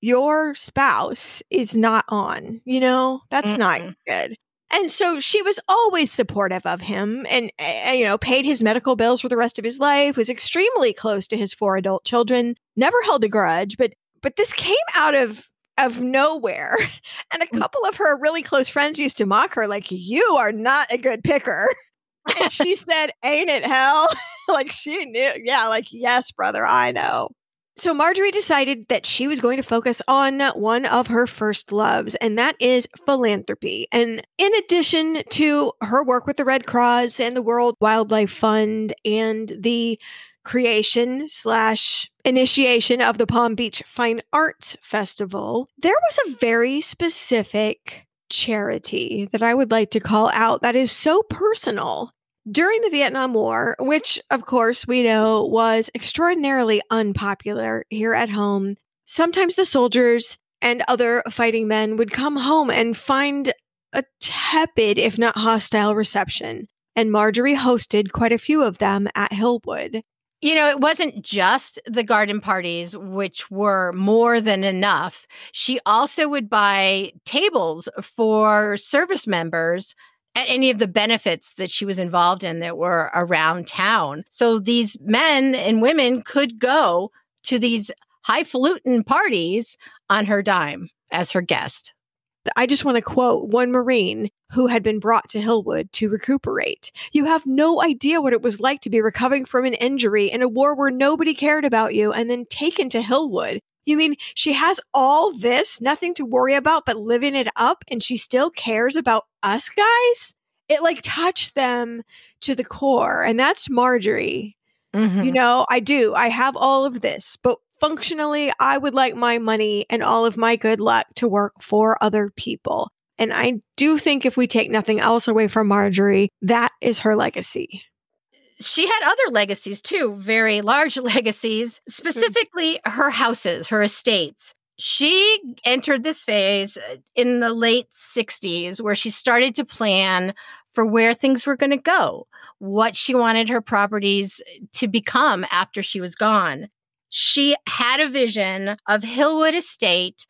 your spouse is not on, you know, that's mm-hmm. not good. And so she was always supportive of him and, uh, you know, paid his medical bills for the rest of his life, was extremely close to his four adult children, never held a grudge. But but this came out of of nowhere. And a couple of her really close friends used to mock her like, you are not a good picker. And she said, ain't it hell? Like she knew. Yeah, like, yes, brother, I know. So Marjorie decided that she was going to focus on one of her first loves, and that is philanthropy. And in addition to her work with the Red Cross and the World Wildlife Fund and the creation slash initiation of the Palm Beach Fine Arts Festival, there was a very specific charity that I would like to call out that is so personal. During the Vietnam War, which, of course, we know was extraordinarily unpopular here at home, sometimes the soldiers and other fighting men would come home and find a tepid, if not hostile, reception. And Marjorie hosted quite a few of them at Hillwood. You know, it wasn't just the garden parties, which were more than enough. She also would buy tables for service members at any of the benefits that she was involved in that were around town. So these men and women could go to these highfalutin parties on her dime as her guest. I just want to quote one Marine who had been brought to Hillwood to recuperate. You have no idea what it was like to be recovering from an injury in a war where nobody cared about you and then taken to Hillwood. You mean she has all this, nothing to worry about, but living it up, and she still cares about us guys? It like touched them to the core. And that's Marjorie. Mm-hmm. You know, I do. I have all of this, but functionally, I would like my money and all of my good luck to work for other people. And I do think if we take nothing else away from Marjorie, that is her legacy. She had other legacies too, very large legacies, specifically her houses, her estates. She entered this phase in the late sixties where she started to plan for where things were going to go, what she wanted her properties to become after she was gone. She had a vision of Hillwood Estate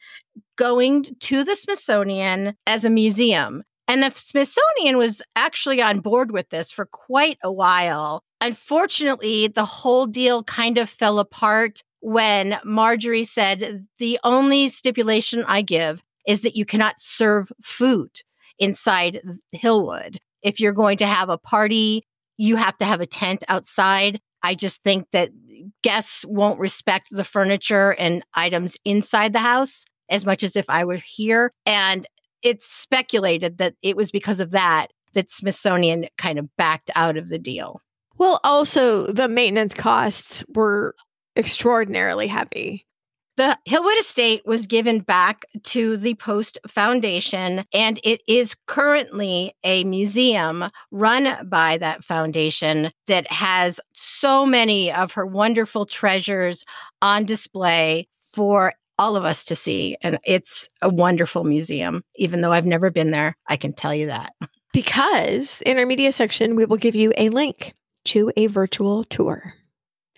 going to the Smithsonian as a museum. And the Smithsonian was actually on board with this for quite a while. Unfortunately, the whole deal kind of fell apart when Marjorie said, the only stipulation I give is that you cannot serve food inside Hillwood. If you're going to have a party, you have to have a tent outside. I just think that guests won't respect the furniture and items inside the house as much as if I were here. And it's speculated that it was because of that, that Smithsonian kind of backed out of the deal. Well, also the maintenance costs were extraordinarily heavy. The Hillwood Estate was given back to the Post Foundation, and it is currently a museum run by that foundation that has so many of her wonderful treasures on display for all of us to see. And it's a wonderful museum. Even though I've never been there, I can tell you that. Because in our media section, we will give you a link to a virtual tour.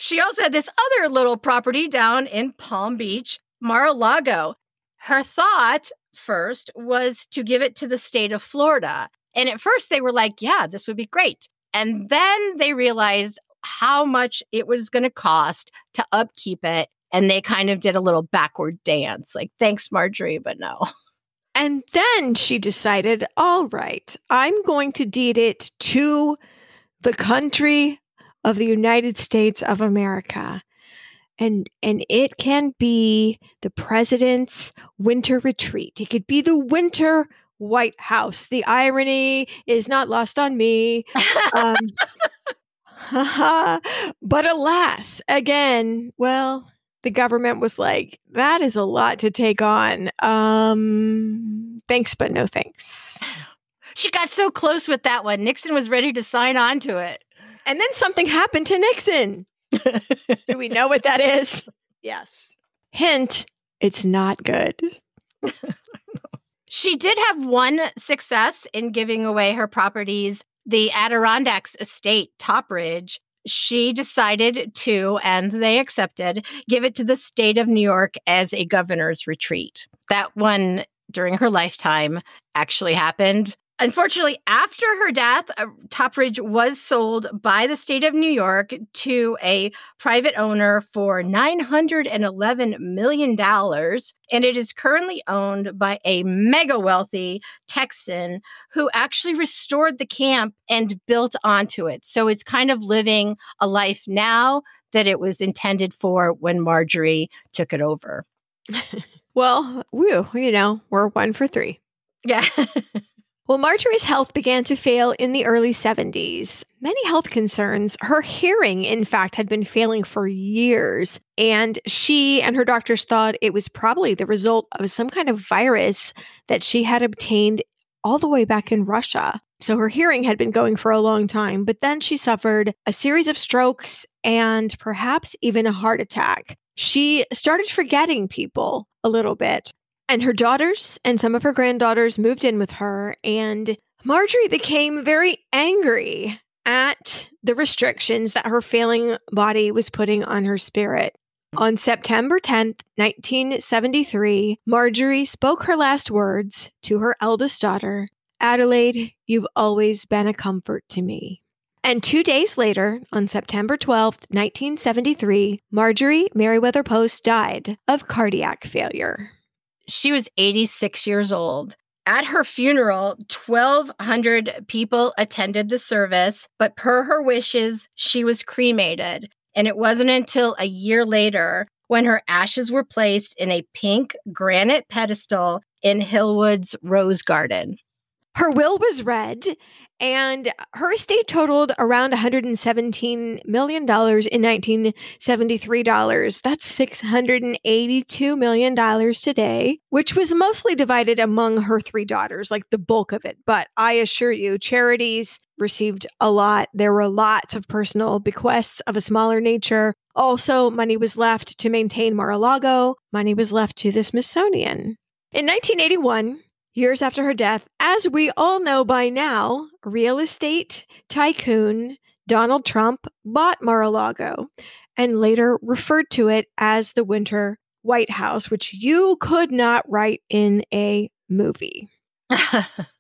She also had this other little property down in Palm Beach, Mar-a-Lago. Her thought first was to give it to the state of Florida. And at first they were like, yeah, this would be great. And then they realized how much it was going to cost to upkeep it. And they kind of did a little backward dance, like, thanks, Marjorie, but no. And then she decided, all right, I'm going to deed it to the country of the United States of America. And and it can be the president's winter retreat. It could be the winter White House. The irony is not lost on me. Um, but alas, again, well, the government was like, that is a lot to take on. Um, thanks, but no thanks. She got so close with that one. Nixon was ready to sign on to it. And then something happened to Nixon. Do we know what that is? Yes. Hint, it's not good. She did have one success in giving away her properties, the Adirondacks Estate, Top Ridge. She decided to, and they accepted, give it to the state of New York as a governor's retreat. That one, during her lifetime, actually happened. Unfortunately, after her death, Top Ridge was sold by the state of New York to a private owner for nine hundred eleven million dollars, and it is currently owned by a mega wealthy Texan who actually restored the camp and built onto it. So it's kind of living a life now that it was intended for when Marjorie took it over. Well, woo, you know, we're one for three. Yeah. Well, Marjorie's health began to fail in the early seventies. Many health concerns. Her hearing, in fact, had been failing for years. And she and her doctors thought it was probably the result of some kind of virus that she had obtained all the way back in Russia. So her hearing had been going for a long time. But then she suffered a series of strokes and perhaps even a heart attack. She started forgetting people a little bit. And her daughters and some of her granddaughters moved in with her, and Marjorie became very angry at the restrictions that her failing body was putting on her spirit. On September tenth, nineteen seventy-three, Marjorie spoke her last words to her eldest daughter Adelaide, you've always been a comfort to me. And two days later, on September twelfth, nineteen seventy-three, Marjorie Merriweather Post died of cardiac failure. She was eighty-six years old. At her funeral, twelve hundred people attended the service, but per her wishes, she was cremated. And it wasn't until a year later when her ashes were placed in a pink granite pedestal in Hillwood's Rose Garden. Her will was read, and her estate totaled around one hundred seventeen million dollars in nineteen seventy-three dollars. That's six hundred eighty-two million dollars today, which was mostly divided among her three daughters, like the bulk of it. But I assure you, charities received a lot. There were lots of personal bequests of a smaller nature. Also, money was left to maintain Mar-a-Lago. Money was left to the Smithsonian. In nineteen eighty-one... years after her death, as we all know by now, real estate tycoon Donald Trump bought Mar-a-Lago and later referred to it as the Winter White House, which you could not write in a movie.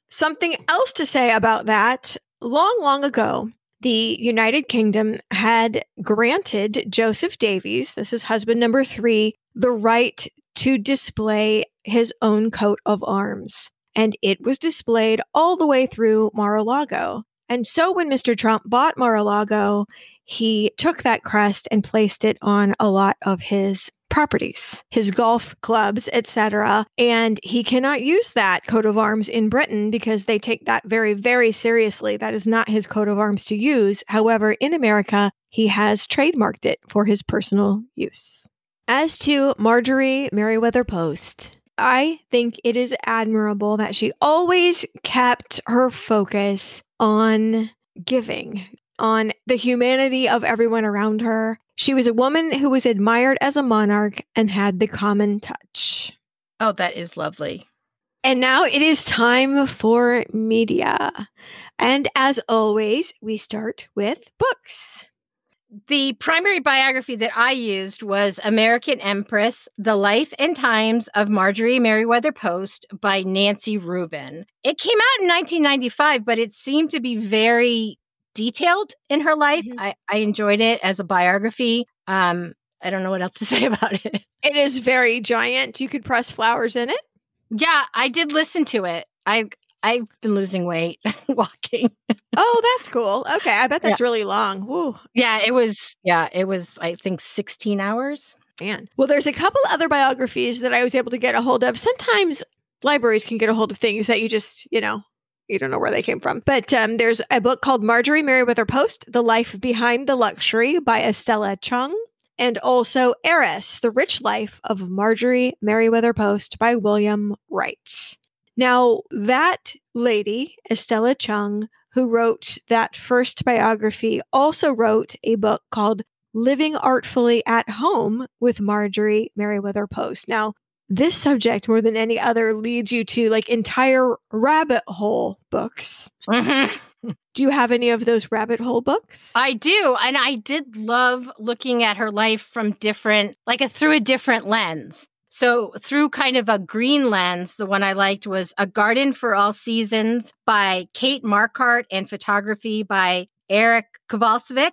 Something else to say about that, long, long ago, the United Kingdom had granted Joseph Davies, this is husband number three, the right to display his own coat of arms, and it was displayed all the way through Mar-a-Lago. And so when Mister Trump bought Mar-a-Lago, he took that crest and placed it on a lot of his properties, his golf clubs, et cetera. And he cannot use that coat of arms in Britain because they take that very, very seriously. That is not his coat of arms to use. However, in America, he has trademarked it for his personal use. As to Marjorie Merriweather Post, I think it is admirable that she always kept her focus on giving, on the humanity of everyone around her. She was a woman who was admired as a monarch and had the common touch. Oh, that is lovely. And now it is time for media. And as always, we start with books. The primary biography that I used was American Empress, The Life and Times of Marjorie Merriweather Post by Nancy Rubin. It came out in nineteen ninety-five, but it seemed to be very detailed in her life. Mm-hmm. I, I enjoyed it as a biography. Um, I don't know what else to say about it. It is very giant. You could press flowers in it. Yeah, I did listen to it. I, I've been losing weight walking. Oh, that's cool. Okay. I bet that's yeah. really long. Woo. Yeah, it was, yeah, it was, I think, sixteen hours. Man. Well, there's a couple other biographies that I was able to get a hold of. Sometimes libraries can get a hold of things that you just, you know, you don't know where they came from. But um, there's a book called Marjorie Merriweather Post, The Life Behind the Luxury by Estella Chung, and also Heiress, The Rich Life of Marjorie Merriweather Post by William Wright. Now, that lady, Estella Chung, who wrote that first biography, also wrote a book called Living Artfully at Home with Marjorie Merriweather Post. Now, this subject, more than any other, leads you to like entire rabbit hole books. Mm-hmm. Do you have any of those rabbit hole books? I do. And I did love looking at her life from different, like a, through a different lens. So through kind of a green lens, the one I liked was A Garden for All Seasons by Kate Marquardt and photography by Eric Kowalczyk.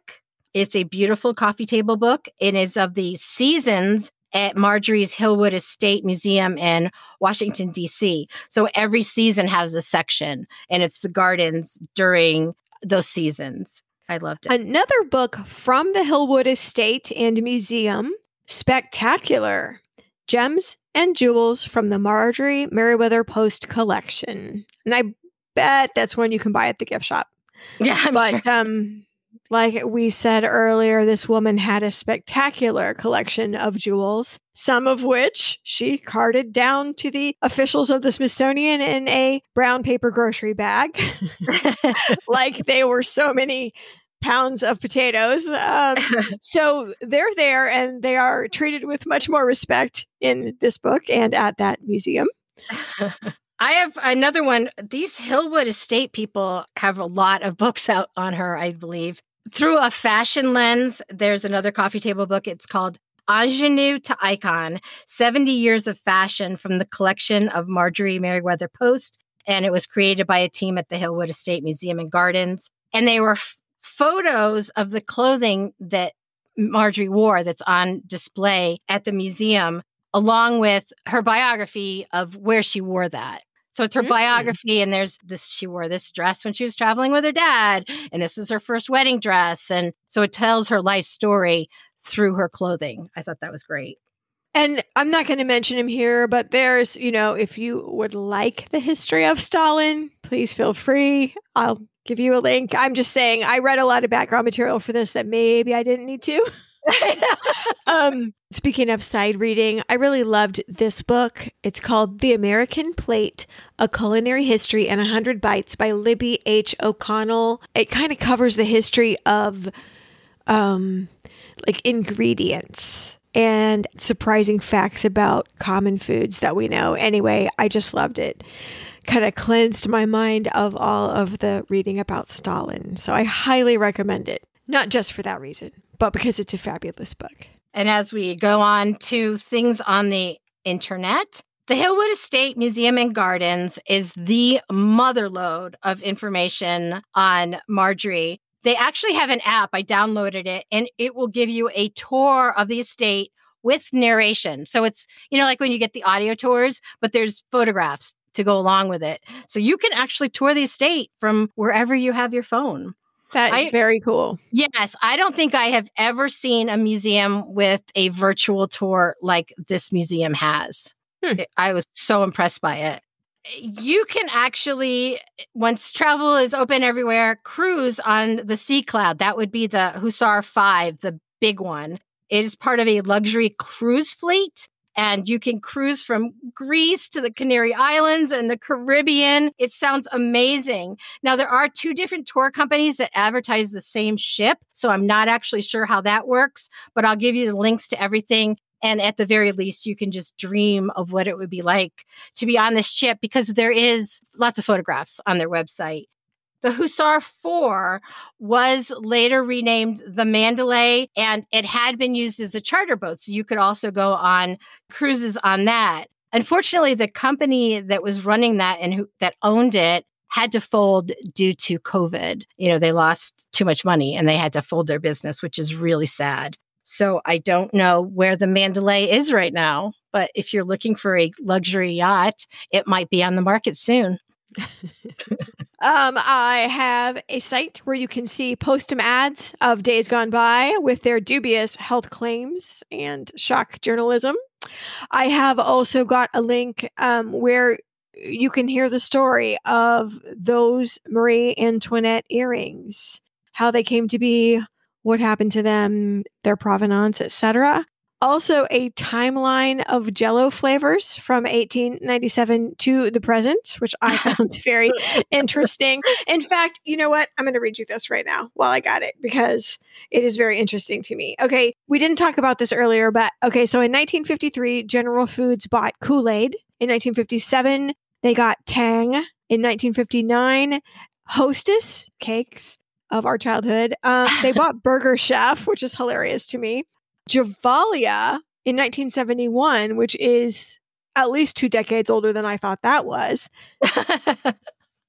It's a beautiful coffee table book. It is of the seasons at Marjorie's Hillwood Estate Museum in Washington, D C. So every season has a section, and it's the gardens during those seasons. I loved it. Another book from the Hillwood Estate and Museum, Spectacular. Gems and Jewels from the Marjorie Merriweather Post Collection. And I bet that's one you can buy at the gift shop. Yeah, I'm But sure. um, like we said earlier, this woman had a spectacular collection of jewels, some of which she carted down to the officials of the Smithsonian in a brown paper grocery bag. Like they were so many pounds of potatoes. Um, so they're there and they are treated with much more respect in this book and at that museum. I have another one. These Hillwood Estate people have a lot of books out on her, I believe. Through a fashion lens, there's another coffee table book. It's called Ingenue to Icon, seventy Years of Fashion from the Collection of Marjorie Merriweather Post and it was created by a team at the Hillwood Estate Museum and Gardens. And they were f- photos of the clothing that Marjorie wore that's on display at the museum, along with her biography of where she wore that. So it's her mm. biography, and there's this, she wore this dress when she was traveling with her dad, and this is her first wedding dress. And so it tells her life story through her clothing. I thought that was great. And I'm not going to mention him here, but there's, you know, if you would like the history of Stalin, please feel free. I'll give you a link. I'm just saying, I read a lot of background material for this that maybe I didn't need to. um, speaking of side reading, I really loved this book. It's called The American Plate, A Culinary History and one hundred Bites by Libby H. O'Connell. It kind of covers the history of um, like ingredients and surprising facts about common foods that we know. Anyway, I just loved it. Kind of cleansed my mind of all of the reading about Stalin. So I highly recommend it. Not just for that reason, but because it's a fabulous book. And as we go on to things on the internet, the Hillwood Estate Museum and Gardens is the motherlode of information on Marjorie. They actually have an app. I downloaded it, and it will give you a tour of the estate with narration. So it's, you know, like when you get the audio tours, but there's photographs to go along with it. So you can actually tour the estate from wherever you have your phone. That is I, very cool. Yes. I don't think I have ever seen a museum with a virtual tour like this museum has. Hmm. I was so impressed by it. You can actually, once travel is open everywhere, cruise on the Sea Cloud. That would be the Hussar Five, the big one. It is part of a luxury cruise fleet, and you can cruise from Greece to the Canary Islands and the Caribbean. It sounds amazing. Now, there are two different tour companies that advertise the same ship, so I'm not actually sure how that works, but I'll give you the links to everything. And at the very least, you can just dream of what it would be like to be on this ship, because there is lots of photographs on their website. The Hussar Four was later renamed the Mandalay, and it had been used as a charter boat. So you could also go on cruises on that. Unfortunately, the company that was running that and who, that owned it had to fold due to COVID. You know, they lost too much money and they had to fold their business, which is really sad. So I don't know where the Mandalay is right now, but if you're looking for a luxury yacht, it might be on the market soon. Um, I have a site where you can see Postum ads of days gone by with their dubious health claims and shock journalism. I have also got a link um, where you can hear the story of those Marie Antoinette earrings, how they came to be, what happened to them, their provenance, et cetera. Also, a timeline of Jell-O flavors from eighteen ninety-seven to the present, which I found very interesting. In fact, you know what? I'm going to read you this right now while I got it, because it is very interesting to me. Okay, we didn't talk about this earlier, but okay, so in nineteen fifty-three, General Foods bought Kool-Aid. In nineteen fifty-seven, they got Tang. In nineteen fifty-nine, Hostess cakes of our childhood. Um, they bought Burger Chef, which is hilarious to me. Javalia in nineteen seventy-one, which is at least two decades older than I thought that was. uh,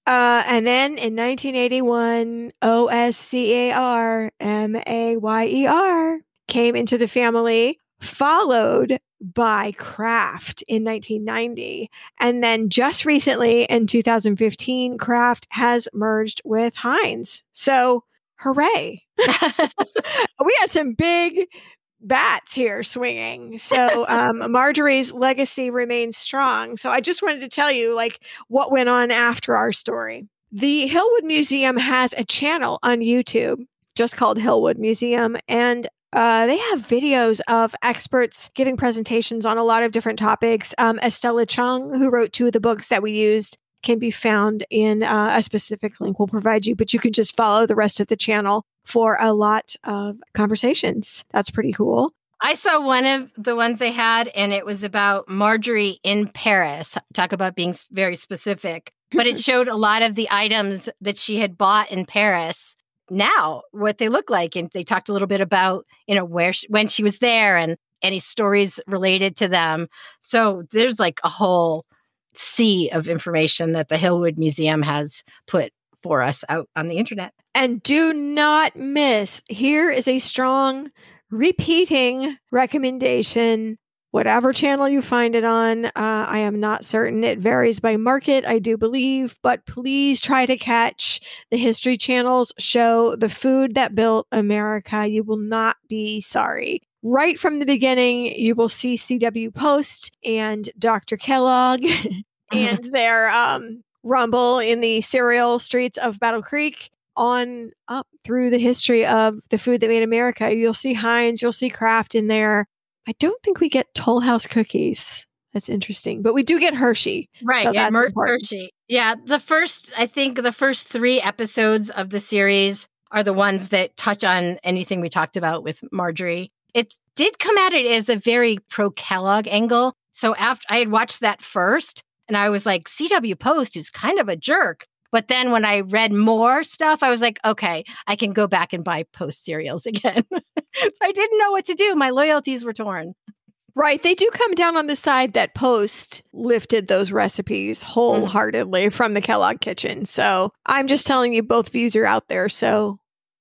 and then in nineteen eighty-one, O S C A R M A Y E R came into the family, followed by Kraft in nineteen ninety. And then just recently in two thousand fifteen, Kraft has merged with Heinz. So hooray. We had some big bats here swinging. So um, Marjorie's legacy remains strong. So I just wanted to tell you like what went on after our story. The Hillwood Museum has a channel on YouTube just called Hillwood Museum. And uh, they have videos of experts giving presentations on a lot of different topics. Um, Estella Chung, who wrote two of the books that we used, can be found in uh, a specific link we'll provide you, but you can just follow the rest of the channel for a lot of conversations. That's pretty cool. I saw one of the ones they had, and it was about Marjorie in Paris. Talk about being very specific. But it showed a lot of the items that she had bought in Paris now, what they look like. And they talked a little bit about, you know, where she, when she was there and any stories related to them. So there's like a whole sea of information that the Hillwood Museum has put for us out on the internet. And do not miss, here is a strong repeating recommendation. Whatever channel you find it on, uh, I am not certain. It varies by market, I do believe, but please try to catch the History Channel's show, The Food That Built America. You will not be sorry. Right from the beginning, you will see C W Post and Doctor Kellogg and their um, rumble in the cereal streets of Battle Creek. On up through the history of the food that made America. You'll see Heinz, you'll see Kraft in there. I don't think we get Toll House cookies. That's interesting. But we do get Hershey. Right. So yeah, Mer- Hershey. Yeah. The first, I think the first three episodes of the series are the ones that touch on anything we talked about with Marjorie. It did come at it as a very pro-Kellogg angle. So after I had watched that first, and I was like, C W Post, who's kind of a jerk. But then when I read more stuff, I was like, okay, I can go back and buy Post cereals again. So I didn't know what to do. My loyalties were torn. Right. They do come down on the side that Post lifted those recipes wholeheartedly mm. from the Kellogg kitchen. So I'm just telling you, both views are out there. So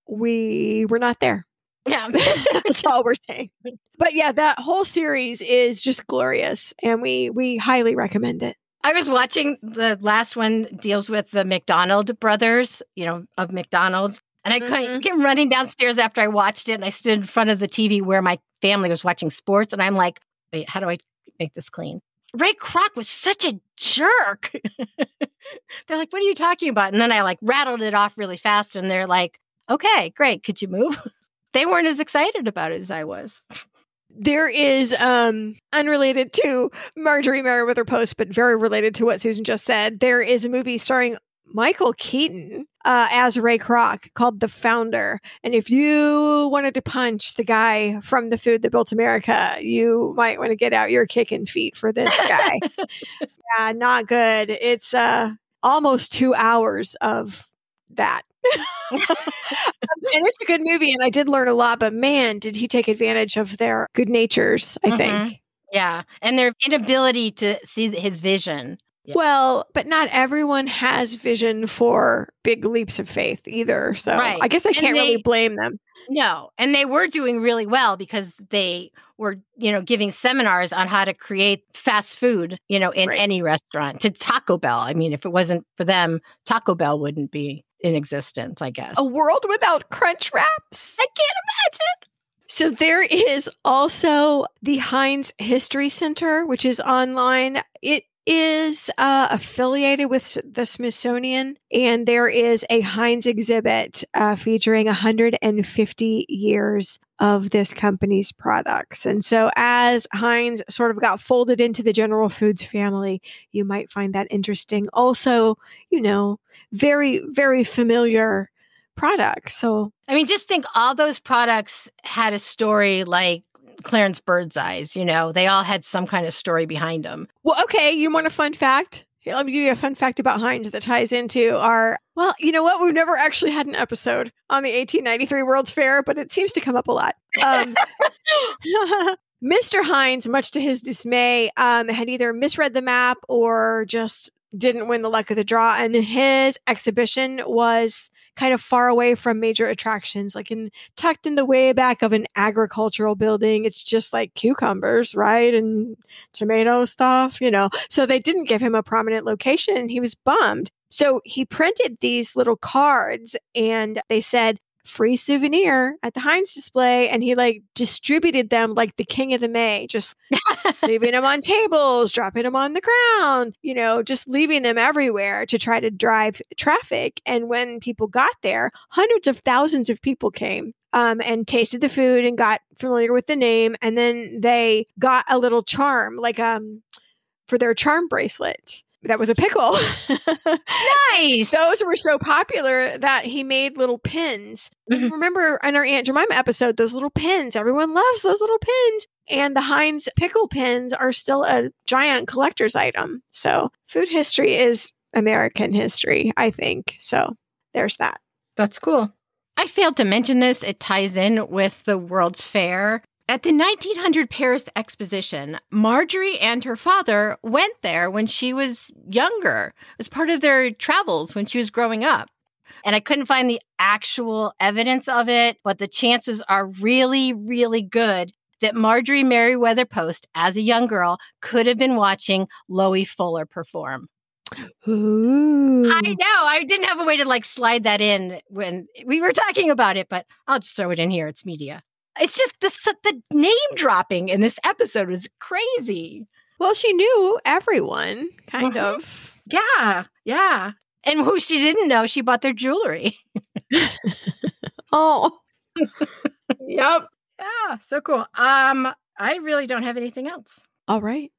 we were not there. Yeah. That's all we're saying. But yeah, that whole series is just glorious. And we we highly recommend it. I was watching the last one deals with the McDonald brothers, you know, of McDonald's. And I mm-hmm. came running downstairs after I watched it. And I stood in front of the T V where my family was watching sports. And I'm like, wait, how do I make this clean? Ray Kroc was such a jerk. They're like, what are you talking about? And then I like rattled it off really fast. And they're like, okay, great. Could you move? They weren't as excited about it as I was. There is, um, unrelated to Marjorie Merriweather Post, but very related to what Susan just said, there is a movie starring Michael Keaton uh, as Ray Kroc called The Founder. And if you wanted to punch the guy from The Food That Built America, you might want to get out your kicking feet for this guy. Yeah, not good. It's uh, almost two hours of that. And it's a good movie, and I did learn a lot, but man, did he take advantage of their good natures, I mm-hmm. think. Yeah. And their inability to see his vision. Yeah. Well, but not everyone has vision for big leaps of faith either. So right. I guess I and can't they, really blame them. No. And they were doing really well because they were, you know, giving seminars on how to create fast food, you know, in right. any restaurant to Taco Bell. I mean, if it wasn't for them, Taco Bell wouldn't be in existence, I guess. A world without Crunch Wraps. I can't imagine. So there is also the Heinz History Center, which is online. It is uh, affiliated with the Smithsonian, and there is a Heinz exhibit uh, featuring one hundred fifty years of this company's products. And so as Heinz sort of got folded into the General Foods family, you might find that interesting. Also, you know, very, very familiar products. So, I mean, just think all those products had a story like Clarence Birdseye's, you know, they all had some kind of story behind them. Well, okay. You want a fun fact? Here, let me give you a fun fact about Heinz that ties into our, well, you know what? We've never actually had an episode on the eighteen ninety-three World's Fair, but it seems to come up a lot. Um, Mister Heinz, much to his dismay, um, had either misread the map or just didn't win the luck of the draw. And his exhibition was kind of far away from major attractions, like in tucked in the way back of an agricultural building. It's just like cucumbers, right? And tomato stuff, you know. So they didn't give him a prominent location and he was bummed. So he printed these little cards and they said, free souvenir at the Heinz display. And he like distributed them like the king of the May, just leaving them on tables, dropping them on the ground, you know, just leaving them everywhere to try to drive traffic. And when people got there, hundreds of thousands of people came um, and tasted the food and got familiar with the name. And then they got a little charm, like um, for their charm bracelet. That was a pickle. Nice. Those were so popular that he made little pins. Mm-hmm. Remember in our Aunt Jemima episode, those little pins, everyone loves those little pins. And the Heinz pickle pins are still a giant collector's item. So food history is American history, I think. So there's that. That's cool. I failed to mention this. It ties in with the World's Fair. At the nineteen hundred Paris Exposition, Marjorie and her father went there when she was younger. It was part of their travels when she was growing up. And I couldn't find the actual evidence of it, but the chances are really, really good that Marjorie Merriweather Post, as a young girl, could have been watching Loie Fuller perform. Ooh. I know. I didn't have a way to like slide that in when we were talking about it, but I'll just throw it in here. It's media. It's just the, the name dropping in this episode was crazy. Well, she knew everyone, kind mm-hmm. of. Yeah. Yeah. And who she didn't know, she bought their jewelry. Oh. Yep. Yeah. So cool. Um, I really don't have anything else. All right.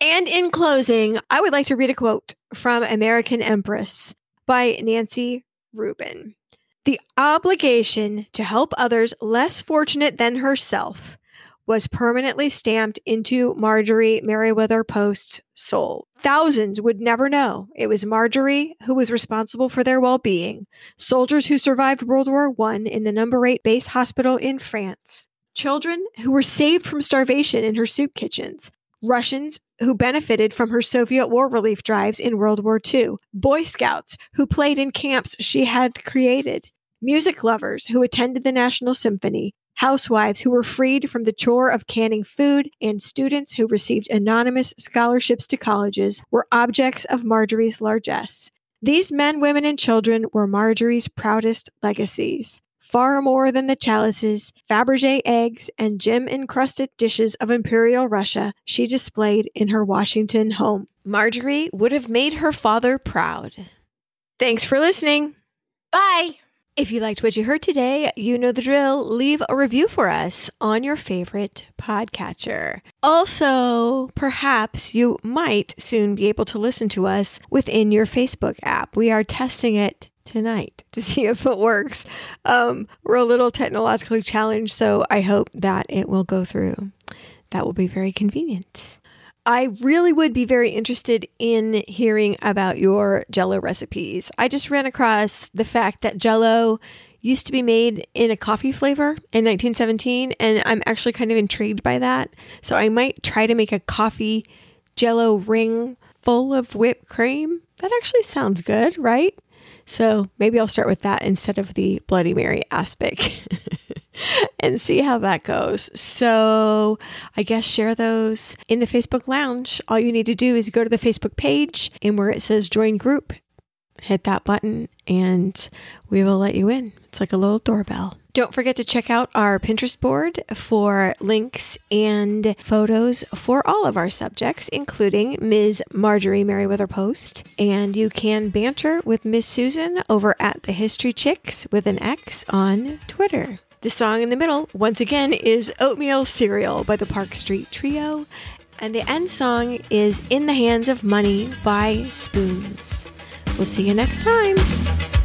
And in closing, I would like to read a quote from American Empress by Nancy Rubin. The obligation to help others less fortunate than herself was permanently stamped into Marjorie Merriweather Post's soul. Thousands would never know it was Marjorie who was responsible for their well-being. Soldiers who survived World War One in the number eight base hospital in France. Children who were saved from starvation in her soup kitchens. Russians who benefited from her Soviet war relief drives in World War Two, Boy Scouts who played in camps she had created, music lovers who attended the National Symphony, housewives who were freed from the chore of canning food, and students who received anonymous scholarships to colleges were objects of Marjorie's largesse. These men, women, and children were Marjorie's proudest legacies. Far more than the chalices, Fabergé eggs, and gem-encrusted dishes of Imperial Russia she displayed in her Washington home. Marjorie would have made her father proud. Thanks for listening. Bye. If you liked what you heard today, you know the drill. Leave a review for us on your favorite podcatcher. Also, perhaps you might soon be able to listen to us within your Facebook app. We are testing it tonight to see if it works. Um, we're a little technologically challenged, so I hope that it will go through. That will be very convenient. I really would be very interested in hearing about your Jell-O recipes. I just ran across the fact that Jell-O used to be made in a coffee flavor in nineteen seventeen, and I'm actually kind of intrigued by that. So I might try to make a coffee Jell-O ring full of whipped cream. That actually sounds good, right? So maybe I'll start with that instead of the Bloody Mary aspic and see how that goes. So I guess share those in the Facebook lounge. All you need to do is go to the Facebook page and where it says join group, hit that button and we will let you in. It's like a little doorbell. Don't forget to check out our Pinterest board for links and photos for all of our subjects, including Miz Marjorie Merriweather Post. And you can banter with Miss Susan over at The History Chicks with an X on Twitter. The song in the middle, once again, is Oatmeal Cereal by the Park Street Trio. And the end song is In the Hands of Money by Spoons. We'll see you next time.